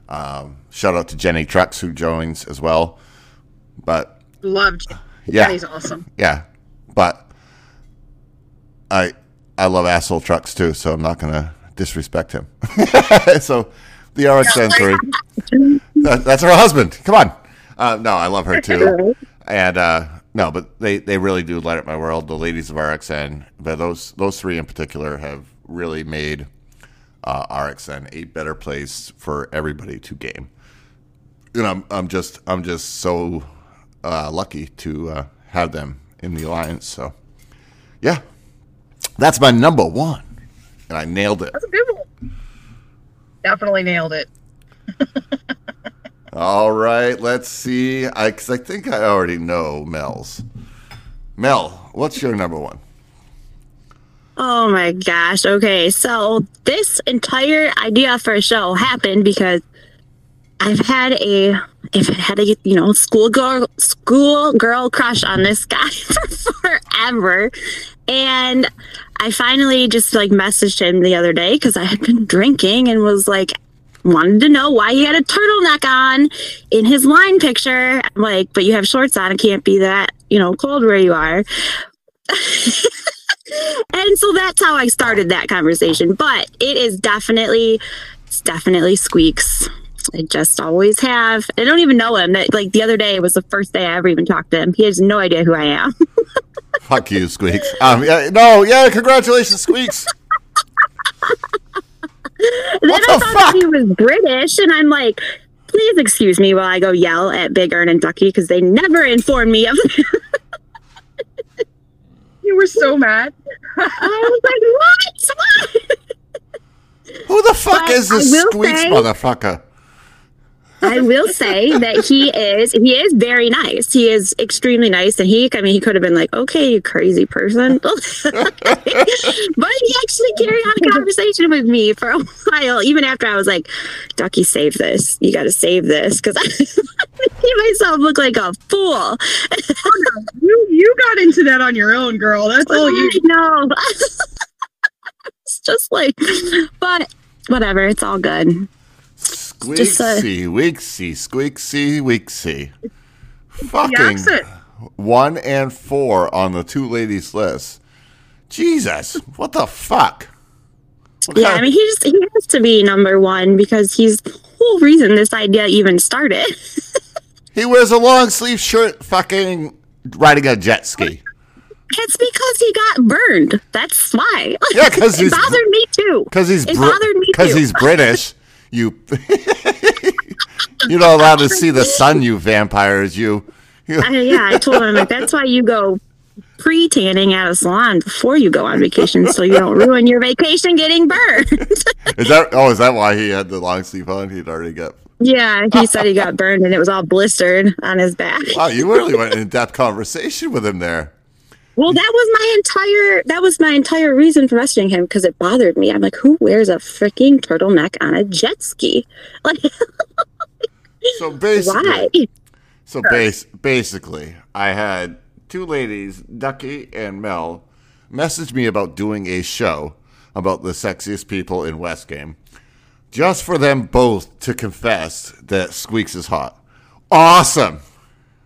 Um, shout out to Jenny Trex, who joins as well. But love Jenny. Yeah, Jenny's awesome. Yeah, but I I love asshole Trex too, so I'm not gonna disrespect him. So the R X N three, that, that's her husband. Come on, uh, no, I love her too, and uh, no, but they, they really do light up my world. The ladies of R X N, but those those three in particular have really made. Uh, R X N, a better place for everybody to game, and I'm I'm just I'm just so uh, lucky to uh, have them in the alliance. So, yeah, that's my number one, and I nailed it. That's a good one. Definitely nailed it. All right, let's see. I because I think I already know Mel's. Mel, what's your number one? Oh my gosh. Okay, so this entire idea for a show happened because I've had a, if I had a, you know, school girl, school girl crush on this guy for forever. And I finally just like messaged him the other day because I had been drinking and was like, wanted to know why he had a turtleneck on in his line picture. I'm like, but you have shorts on. It can't be that, you know, cold where you are. And so that's how I started that conversation. But it is definitely, it's definitely Squeaks. I just always have. I don't even know him. That, like, the other day was the first day I ever even talked to him. He has no idea who I am. Fuck you, Squeaks. Um, yeah, no, yeah, congratulations, Squeaks. Then what I the thought fuck? He was British, and I'm like, please excuse me while I go yell at Big Earn and Ducky because they never informed me of it. You were so mad. I was like, what? What? Who the fuck but is this Squeaks say, motherfucker? I will say that he is, he is very nice. He is extremely nice. And he, I mean, he could have been like, okay, you crazy person. But he actually carried on a conversation with me for a while, even after I was like, Ducky, save this. You got to save this. Because I made myself look like a fool. you, you got into that on your own, girl. That's all you know. Just like, but whatever, it's all good. Squeaksy, Weeksy, Squeaksy, Weeksy. Fucking one and four on the two ladies list. Jesus, what the fuck? What yeah, I mean, he just he has to be number one because he's the whole reason this idea even started. He wears a long sleeve shirt, fucking riding a jet ski. It's because he got burned. That's why. Yeah, because it he's, bothered me too. Because he's it br- bothered me Because he's British. You, you're not allowed to see the sun, you vampires. You. you. Uh, yeah, I told him like that's why you go pre-tanning at a salon before you go on vacation, so you don't ruin your vacation getting burned. Is that? Oh, is that why he had the long sleeve on? He'd already got. Yeah, he said he got burned, and it was all blistered on his back. Wow, you really went in depth conversation with him there. Well, that was my entire that was my entire reason for messaging him because it bothered me. I'm like, who wears a freaking turtleneck on a jet ski? Like, so basically, why? so bas- basically, I had two ladies, Ducky and Mel, message me about doing a show about the sexiest people in West Game, just for them both to confess that Squeaks is hot. Awesome,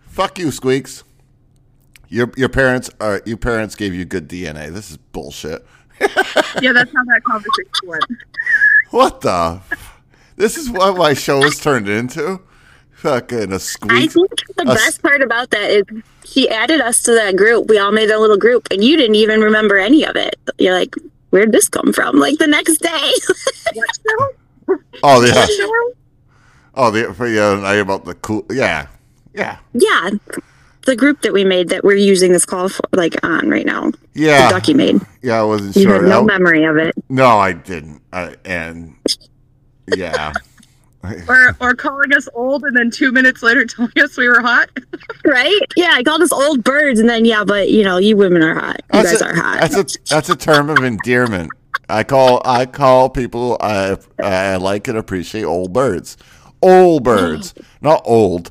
fuck you, Squeaks. Your your parents are your parents gave you good D N A. This is bullshit. Yeah, that's how that conversation went. What the? This is what my show has turned into. Fucking a squeak. I think the best part about that is he added us to that group. We all made a little group, and you didn't even remember any of it. You're like, where'd this come from? Like the next day. What show? Oh yeah. What show? Oh the yeah. I about the cool yeah yeah yeah. The group that we made that we're using this call for, like on right now. Yeah, the Ducky made. Yeah, I wasn't sure. You had no I, memory of it. No, I didn't. I, and yeah, or or calling us old and then two minutes later telling us we were hot. Right? Yeah, I called us old birds and then yeah, but you know, you women are hot. You that's guys a, are hot. That's a that's a term of endearment. I call I call people I I like and appreciate old birds, old birds, not old,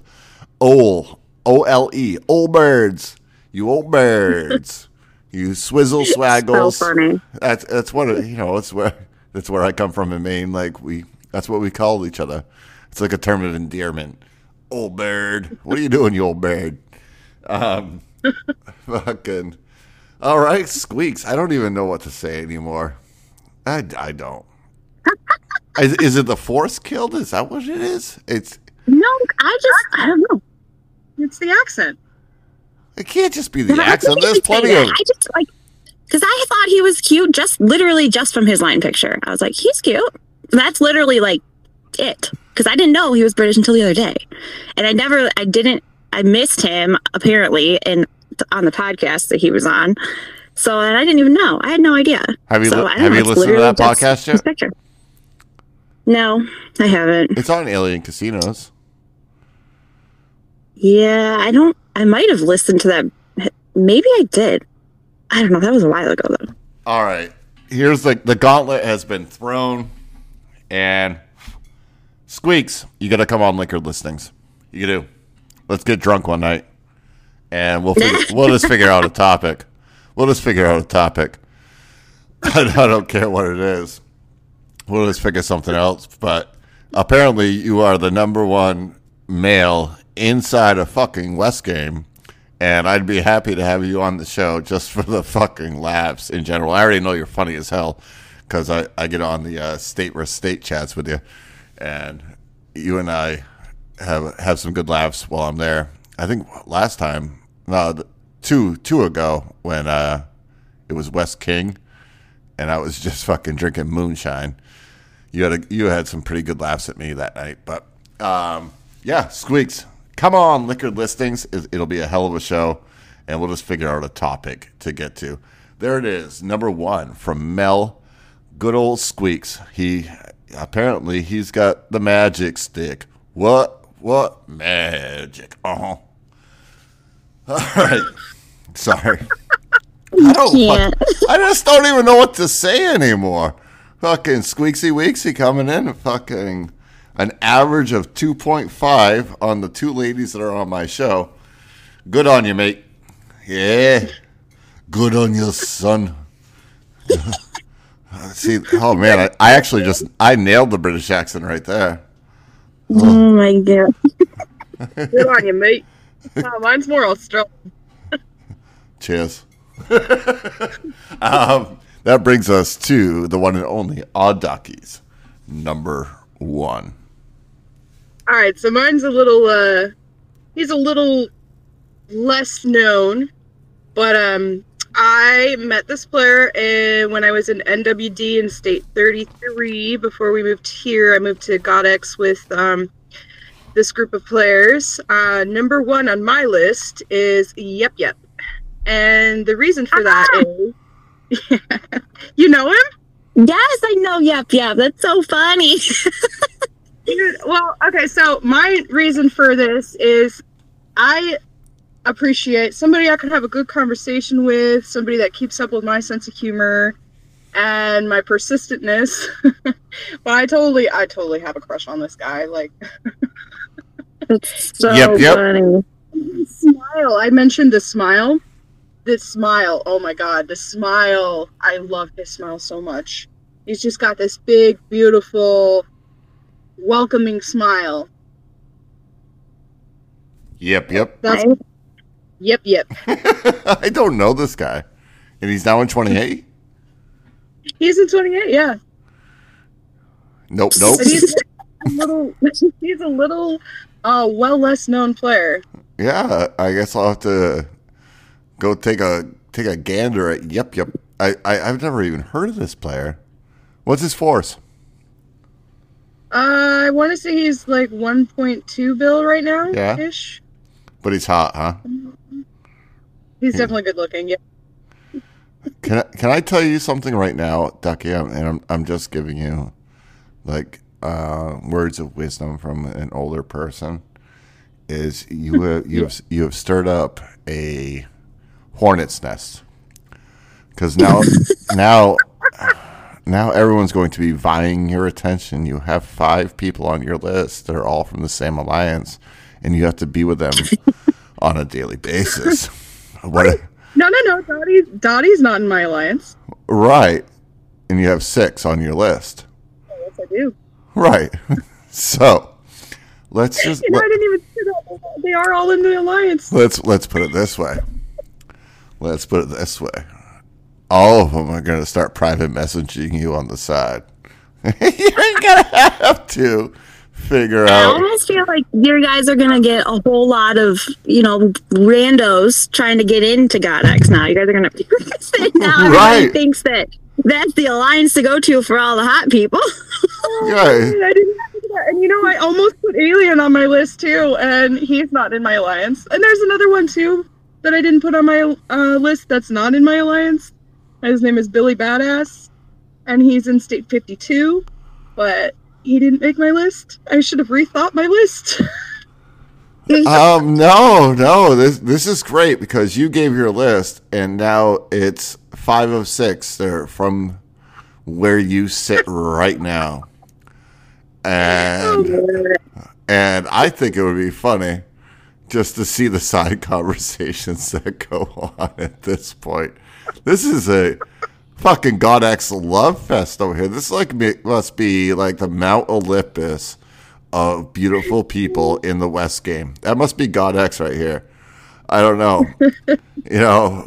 old. O L E, old birds, you old birds, you swizzle swaggles. So funny. That's that's what you know. That's where that's where I come from in Maine. Like we, that's what we call each other. It's like a term of endearment. Old bird, what are you doing, you old bird? Um, fucking. All right, Squeaks. I don't even know what to say anymore. I, I don't. Is, is it the force killed? Is that what it is? It's no. I just I don't know. It's the accent. It can't just be the no, accent. There's plenty of. I just like because I thought he was cute, just literally just from his line picture. I was like, he's cute. That's literally like it. Because I didn't know he was British until the other day, and I never, I didn't, I missed him apparently in on the podcast that he was on. So and I didn't even know. I had no idea. Have you so, li- Have know, you listened to that podcast yet? His picture. No, I haven't. It's on Alien Casinos. Yeah, I don't. I might have listened to that. Maybe I did. I don't know. That was a while ago, though. All right. Here's the the gauntlet has been thrown, and Squeaks, you got to come on liquor listings. You do. Let's get drunk one night, and we'll figure, we'll just figure out a topic. We'll just figure out a topic. I don't care what it is. We'll just figure something else. But apparently, you are the number one male inside a fucking West Game, and I'd be happy to have you on the show just for the fucking laughs in general. I already know you're funny as hell because I, I get on the uh, state versus state chats with you, and you and I have have some good laughs while I'm there. I think last time, no, two two ago when uh, it was West King, and I was just fucking drinking moonshine. You had a, you had some pretty good laughs at me that night, but um, yeah, Squeaks. Come on, Liquor Listings. It'll be a hell of a show, and we'll just figure out a topic to get to. There it is, number one from Mel, good old Squeaks. He apparently he's got the magic stick. What? What magic? Uh-huh. All right. Sorry. I don't. Yeah. Fuck, I just don't even know what to say anymore. Fucking Squeaksy Weeksy coming in. Fucking. An average of two point five on the two ladies that are on my show. Good on you, mate. Yeah. Good on you, son. See, oh, man, I, I actually just, I nailed the British accent right there. Oh, oh my God. Good on you, mate. Oh, mine's more Australian. Cheers. um, that brings us to the one and only Odd Duckies, number one. All right, so mine's a little, uh, he's a little less known, but um, I met this player in, when I was in N W D in State thirty-three. Before we moved here, I moved to GodX with um, this group of players. Uh, number one on my list is Yep Yep. And the reason for that ah! is, you know him? Yes, I know. Yep, yep. That's so funny. Well, okay. So my reason for this is I appreciate somebody I can have a good conversation with, somebody that keeps up with my sense of humor and my persistentness. But I totally, I totally have a crush on this guy. Like, it's so yep, yep. funny. Smile. I mentioned the smile. This smile, oh my God, the smile. I love his smile so much. He's just got this big, beautiful, welcoming smile. Yep, yep. That's, yep, yep. I don't know this guy. And he's now in twenty-eight? He's in twenty-eight, yeah. Nope, nope. He's a little, he's a little uh, well less known player. Yeah, I guess I'll have to... Go take a take a gander at Yep Yep. I, I I've never even heard of this player. What's his force? Uh, I want to say he's like one point two bill right now. Yeah. Ish. But he's hot, huh? He's hmm. definitely good looking. Yeah. Can I, can I tell you something right now, Ducky? I'm, and I'm I'm just giving you like uh, words of wisdom from an older person. Is you have, you have you have stirred up a hornet's nest, because now now now everyone's going to be vying your attention. You have five people on your list that are all from the same alliance, and you have to be with them on a daily basis. What a, no no no Dottie, Dottie's not in my alliance, right? And you have six on your list. Oh, yes, I do, right? So let's just you know, let, I didn't even see that. They are all in the alliance. Let's let's put it this way. Let's put it this way. All of them are going to start private messaging you on the side. You're going to have to figure I out. I almost feel like your guys are going to get a whole lot of, you know, randos trying to get into GodX now. You guys are going to figure this thing out. Right. Thinks that that's the alliance to go to for all the hot people. Right. I didn't have to do that. And, you know, I almost put Alien on my list, too, and he's not in my alliance. And there's another one, too, that I didn't put on my uh, list that's not in my alliance. His name is Billy Badass, and he's in State fifty-two, but he didn't make my list. I should have rethought my list. um, no, no, this this is great because you gave your list, and now it's five of six. They're from where you sit right now, and and I think it would be funny just to see the side conversations that go on at this point. This is a fucking GodX love fest over here. This like must be like the Mount Olympus of beautiful people in the West Game. That must be GodX right here. I don't know. You know,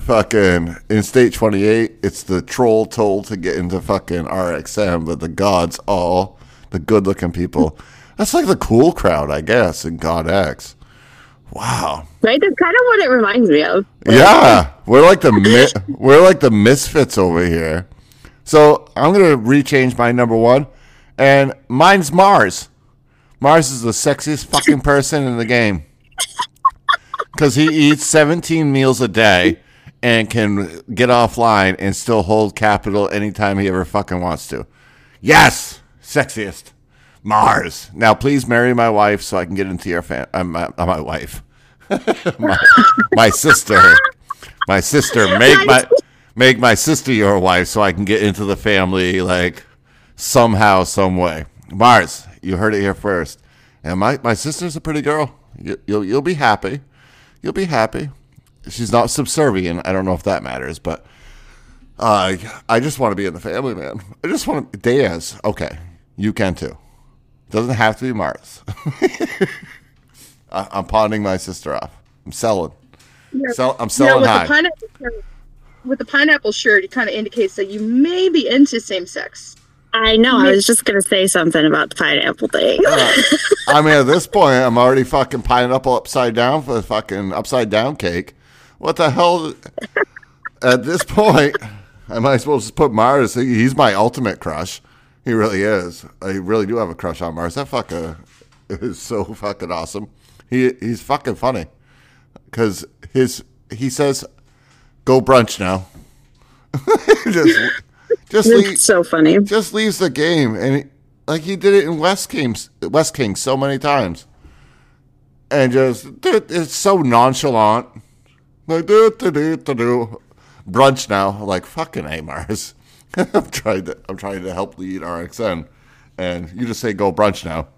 fucking in State twenty-eight, it's the troll told to get into fucking R X N, but the gods, all the good-looking people. That's like the cool crowd, I guess, in GodX. Wow. Right? That's kind of what it reminds me of. Yeah. We're like the mi- we're like the misfits over here. So I'm going to rechange my number one, and mine's Mars. Mars is the sexiest fucking person in the game because he eats seventeen meals a day and can get offline and still hold capital anytime he ever fucking wants to. Yes. Sexiest. Mars. Now, please marry my wife so I can get into your fan. Uh, my, uh, my wife, my, my sister, my sister. Make my make my sister your wife so I can get into the family like somehow, some way. Mars, you heard it here first. And my, my sister's a pretty girl. You, you'll you'll be happy. You'll be happy. She's not subservient. I don't know if that matters, but uh, I just want to be in the family, man. I just want to. Diaz. Okay, you can too. Doesn't have to be Mars. I, I'm pawning my sister off. I'm selling. Yeah, Sell, I'm selling yeah, with high. The shirt, with the pineapple shirt, it kind of indicates that you may be into same sex. I know. I was just going to say something about the pineapple thing. uh, I mean, at this point, I'm already fucking pineapple upside down for the fucking upside down cake. What the hell? At this point, I might as well just put Mars. He's my ultimate crush. He really is. I really do have a crush on Mars. That fucker is so fucking awesome. He he's fucking funny because his he says, "Go brunch now." just just leave, so funny. Just leaves the game, and he, like he did it in West King, West King so many times, and just it's so nonchalant. Like do do do do do brunch now. I'm like fucking A, Mars. I'm trying to I'm trying to help lead R X N, and you just say go brunch now.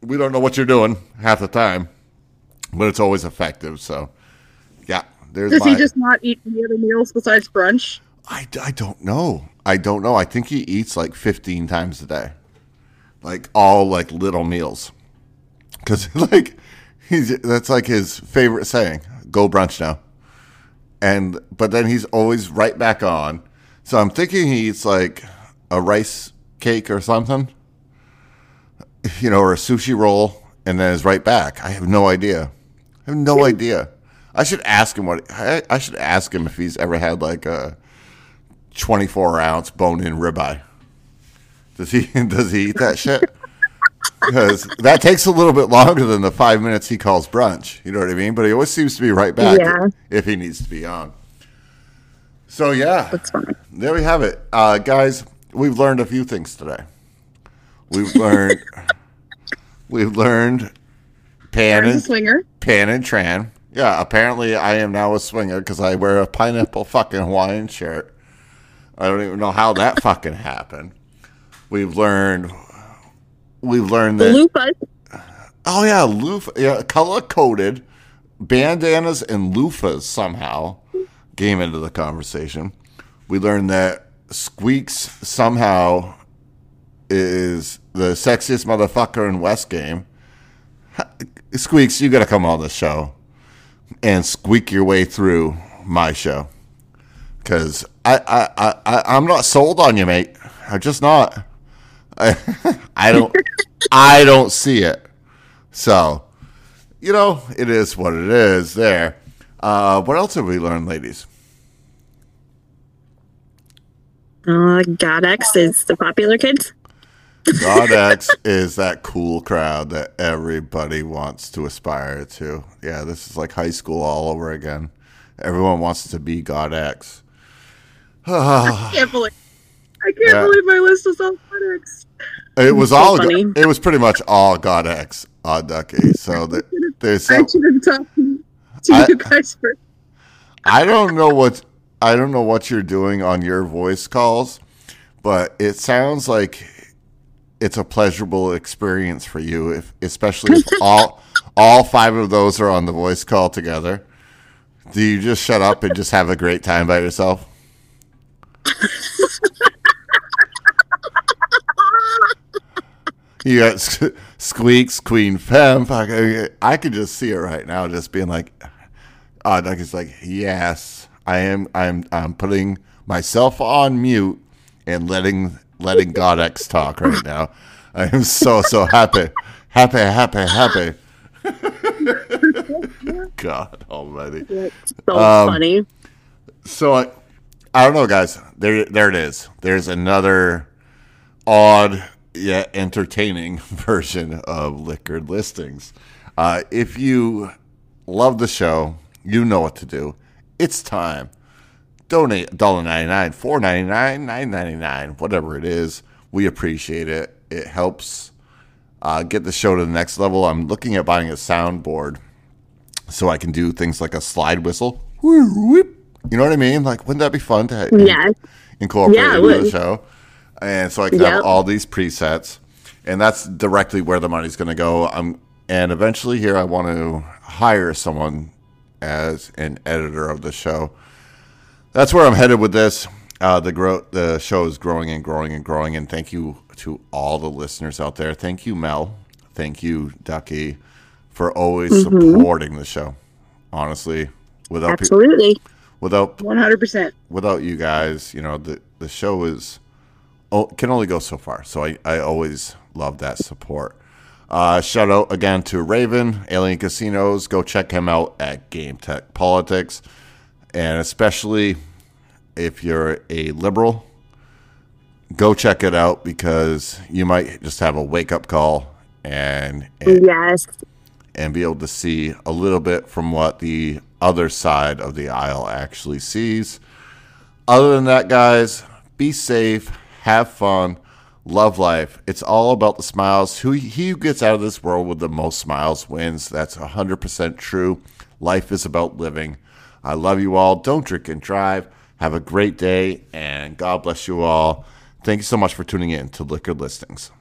We don't know what you're doing half the time, but it's always effective. So, yeah, there's. Does my, he just not eat any other meals besides brunch? I, I don't know. I don't know. I think he eats like fifteen times a day, like all like little meals, because like he's that's like his favorite saying, go brunch now, and but then he's always right back on. So I'm thinking he eats like a rice cake or something, you know, or a sushi roll, and then is right back. I have no idea. I have no idea. I should ask him what I, I should ask him if he's ever had like a twenty-four ounce bone-in ribeye. Does he does he eat that shit? Because that takes a little bit longer than the five minutes he calls brunch. You know what I mean? But he always seems to be right back yeah. if he needs to be on. So, yeah, there we have it. Uh, guys, we've learned a few things today. We've learned we've learned pan and, swinger. pan and tran. Yeah, apparently I am now a swinger because I wear a pineapple fucking Hawaiian shirt. I don't even know how that fucking happened. We've learned we've learned that. Loofahs. Oh, yeah, loofah. Yeah, color-coded bandanas and loofahs somehow came into the conversation. We learned that Squeaks somehow is the sexiest motherfucker in West Game. Squeaks, you got to come on the show and squeak your way through my show because I, I, I, I, I'm not sold on you, mate. I'm just not. I, I don't. I don't see it. So, you know, it is what it is. There. Uh, what else have we learned, ladies? Uh, GodX is the popular kids. GodX is that cool crowd that everybody wants to aspire to. Yeah, this is like high school all over again. Everyone wants to be GodX. I can't believe I can't yeah. believe my list was all GodX. It was, was all so go- it was pretty much all GodX. Odd Ducky. So that, there's some, I should have talked to I, you guys first. I don't know what I don't know what you're doing on your voice calls, but it sounds like it's a pleasurable experience for you, if, especially if all all five of those are on the voice call together. Do you just shut up and just have a great time by yourself? You got Squeaks, Queen Femme. I could just see it right now, just being like, uh, like it's like, yes, I am. I'm. I'm putting myself on mute and letting letting GodX talk right now. I am so so happy, happy, happy, happy. God Almighty! It's so um, funny. So I, I don't know, guys. There, there it is. There's another odd. Yeah, entertaining version of Liquored Listings. Uh, if you love the show, you know what to do. It's time. Donate one dollar ninety-nine, four ninety-nine, nine ninety-nine, whatever it is. We appreciate it. It helps uh, get the show to the next level. I'm looking at buying a soundboard so I can do things like a slide whistle. You know what I mean? Like, wouldn't that be fun to yeah. incorporate yeah, into the show? And so I can yep. have all these presets, and that's directly where the money's going to go. I'm, and eventually here I want to hire someone as an editor of the show. That's where I'm headed with this. Uh, the grow, the show is growing and growing and growing, and thank you to all the listeners out there. Thank you, Mel. Thank you, Ducky, for always mm-hmm. supporting the show. Honestly, without Absolutely. Pe- without one hundred percent. Without you guys, you know, the, the show is... Oh, can only go so far, so I, I always love that support. Uh, shout out again to Raven, Alien Casinos. Go check him out at Game Tech Politics. And especially if you're a liberal, go check it out, because you might just have a wake-up call and, and, yes. and be able to see a little bit from what the other side of the aisle actually sees. Other than that, guys, be safe. Have fun. Love life. It's all about the smiles. Who he who gets out of this world with the most smiles wins. That's one hundred percent true. Life is about living. I love you all. Don't drink and drive. Have a great day, and God bless you all. Thank you so much for tuning in to Liquored Listings.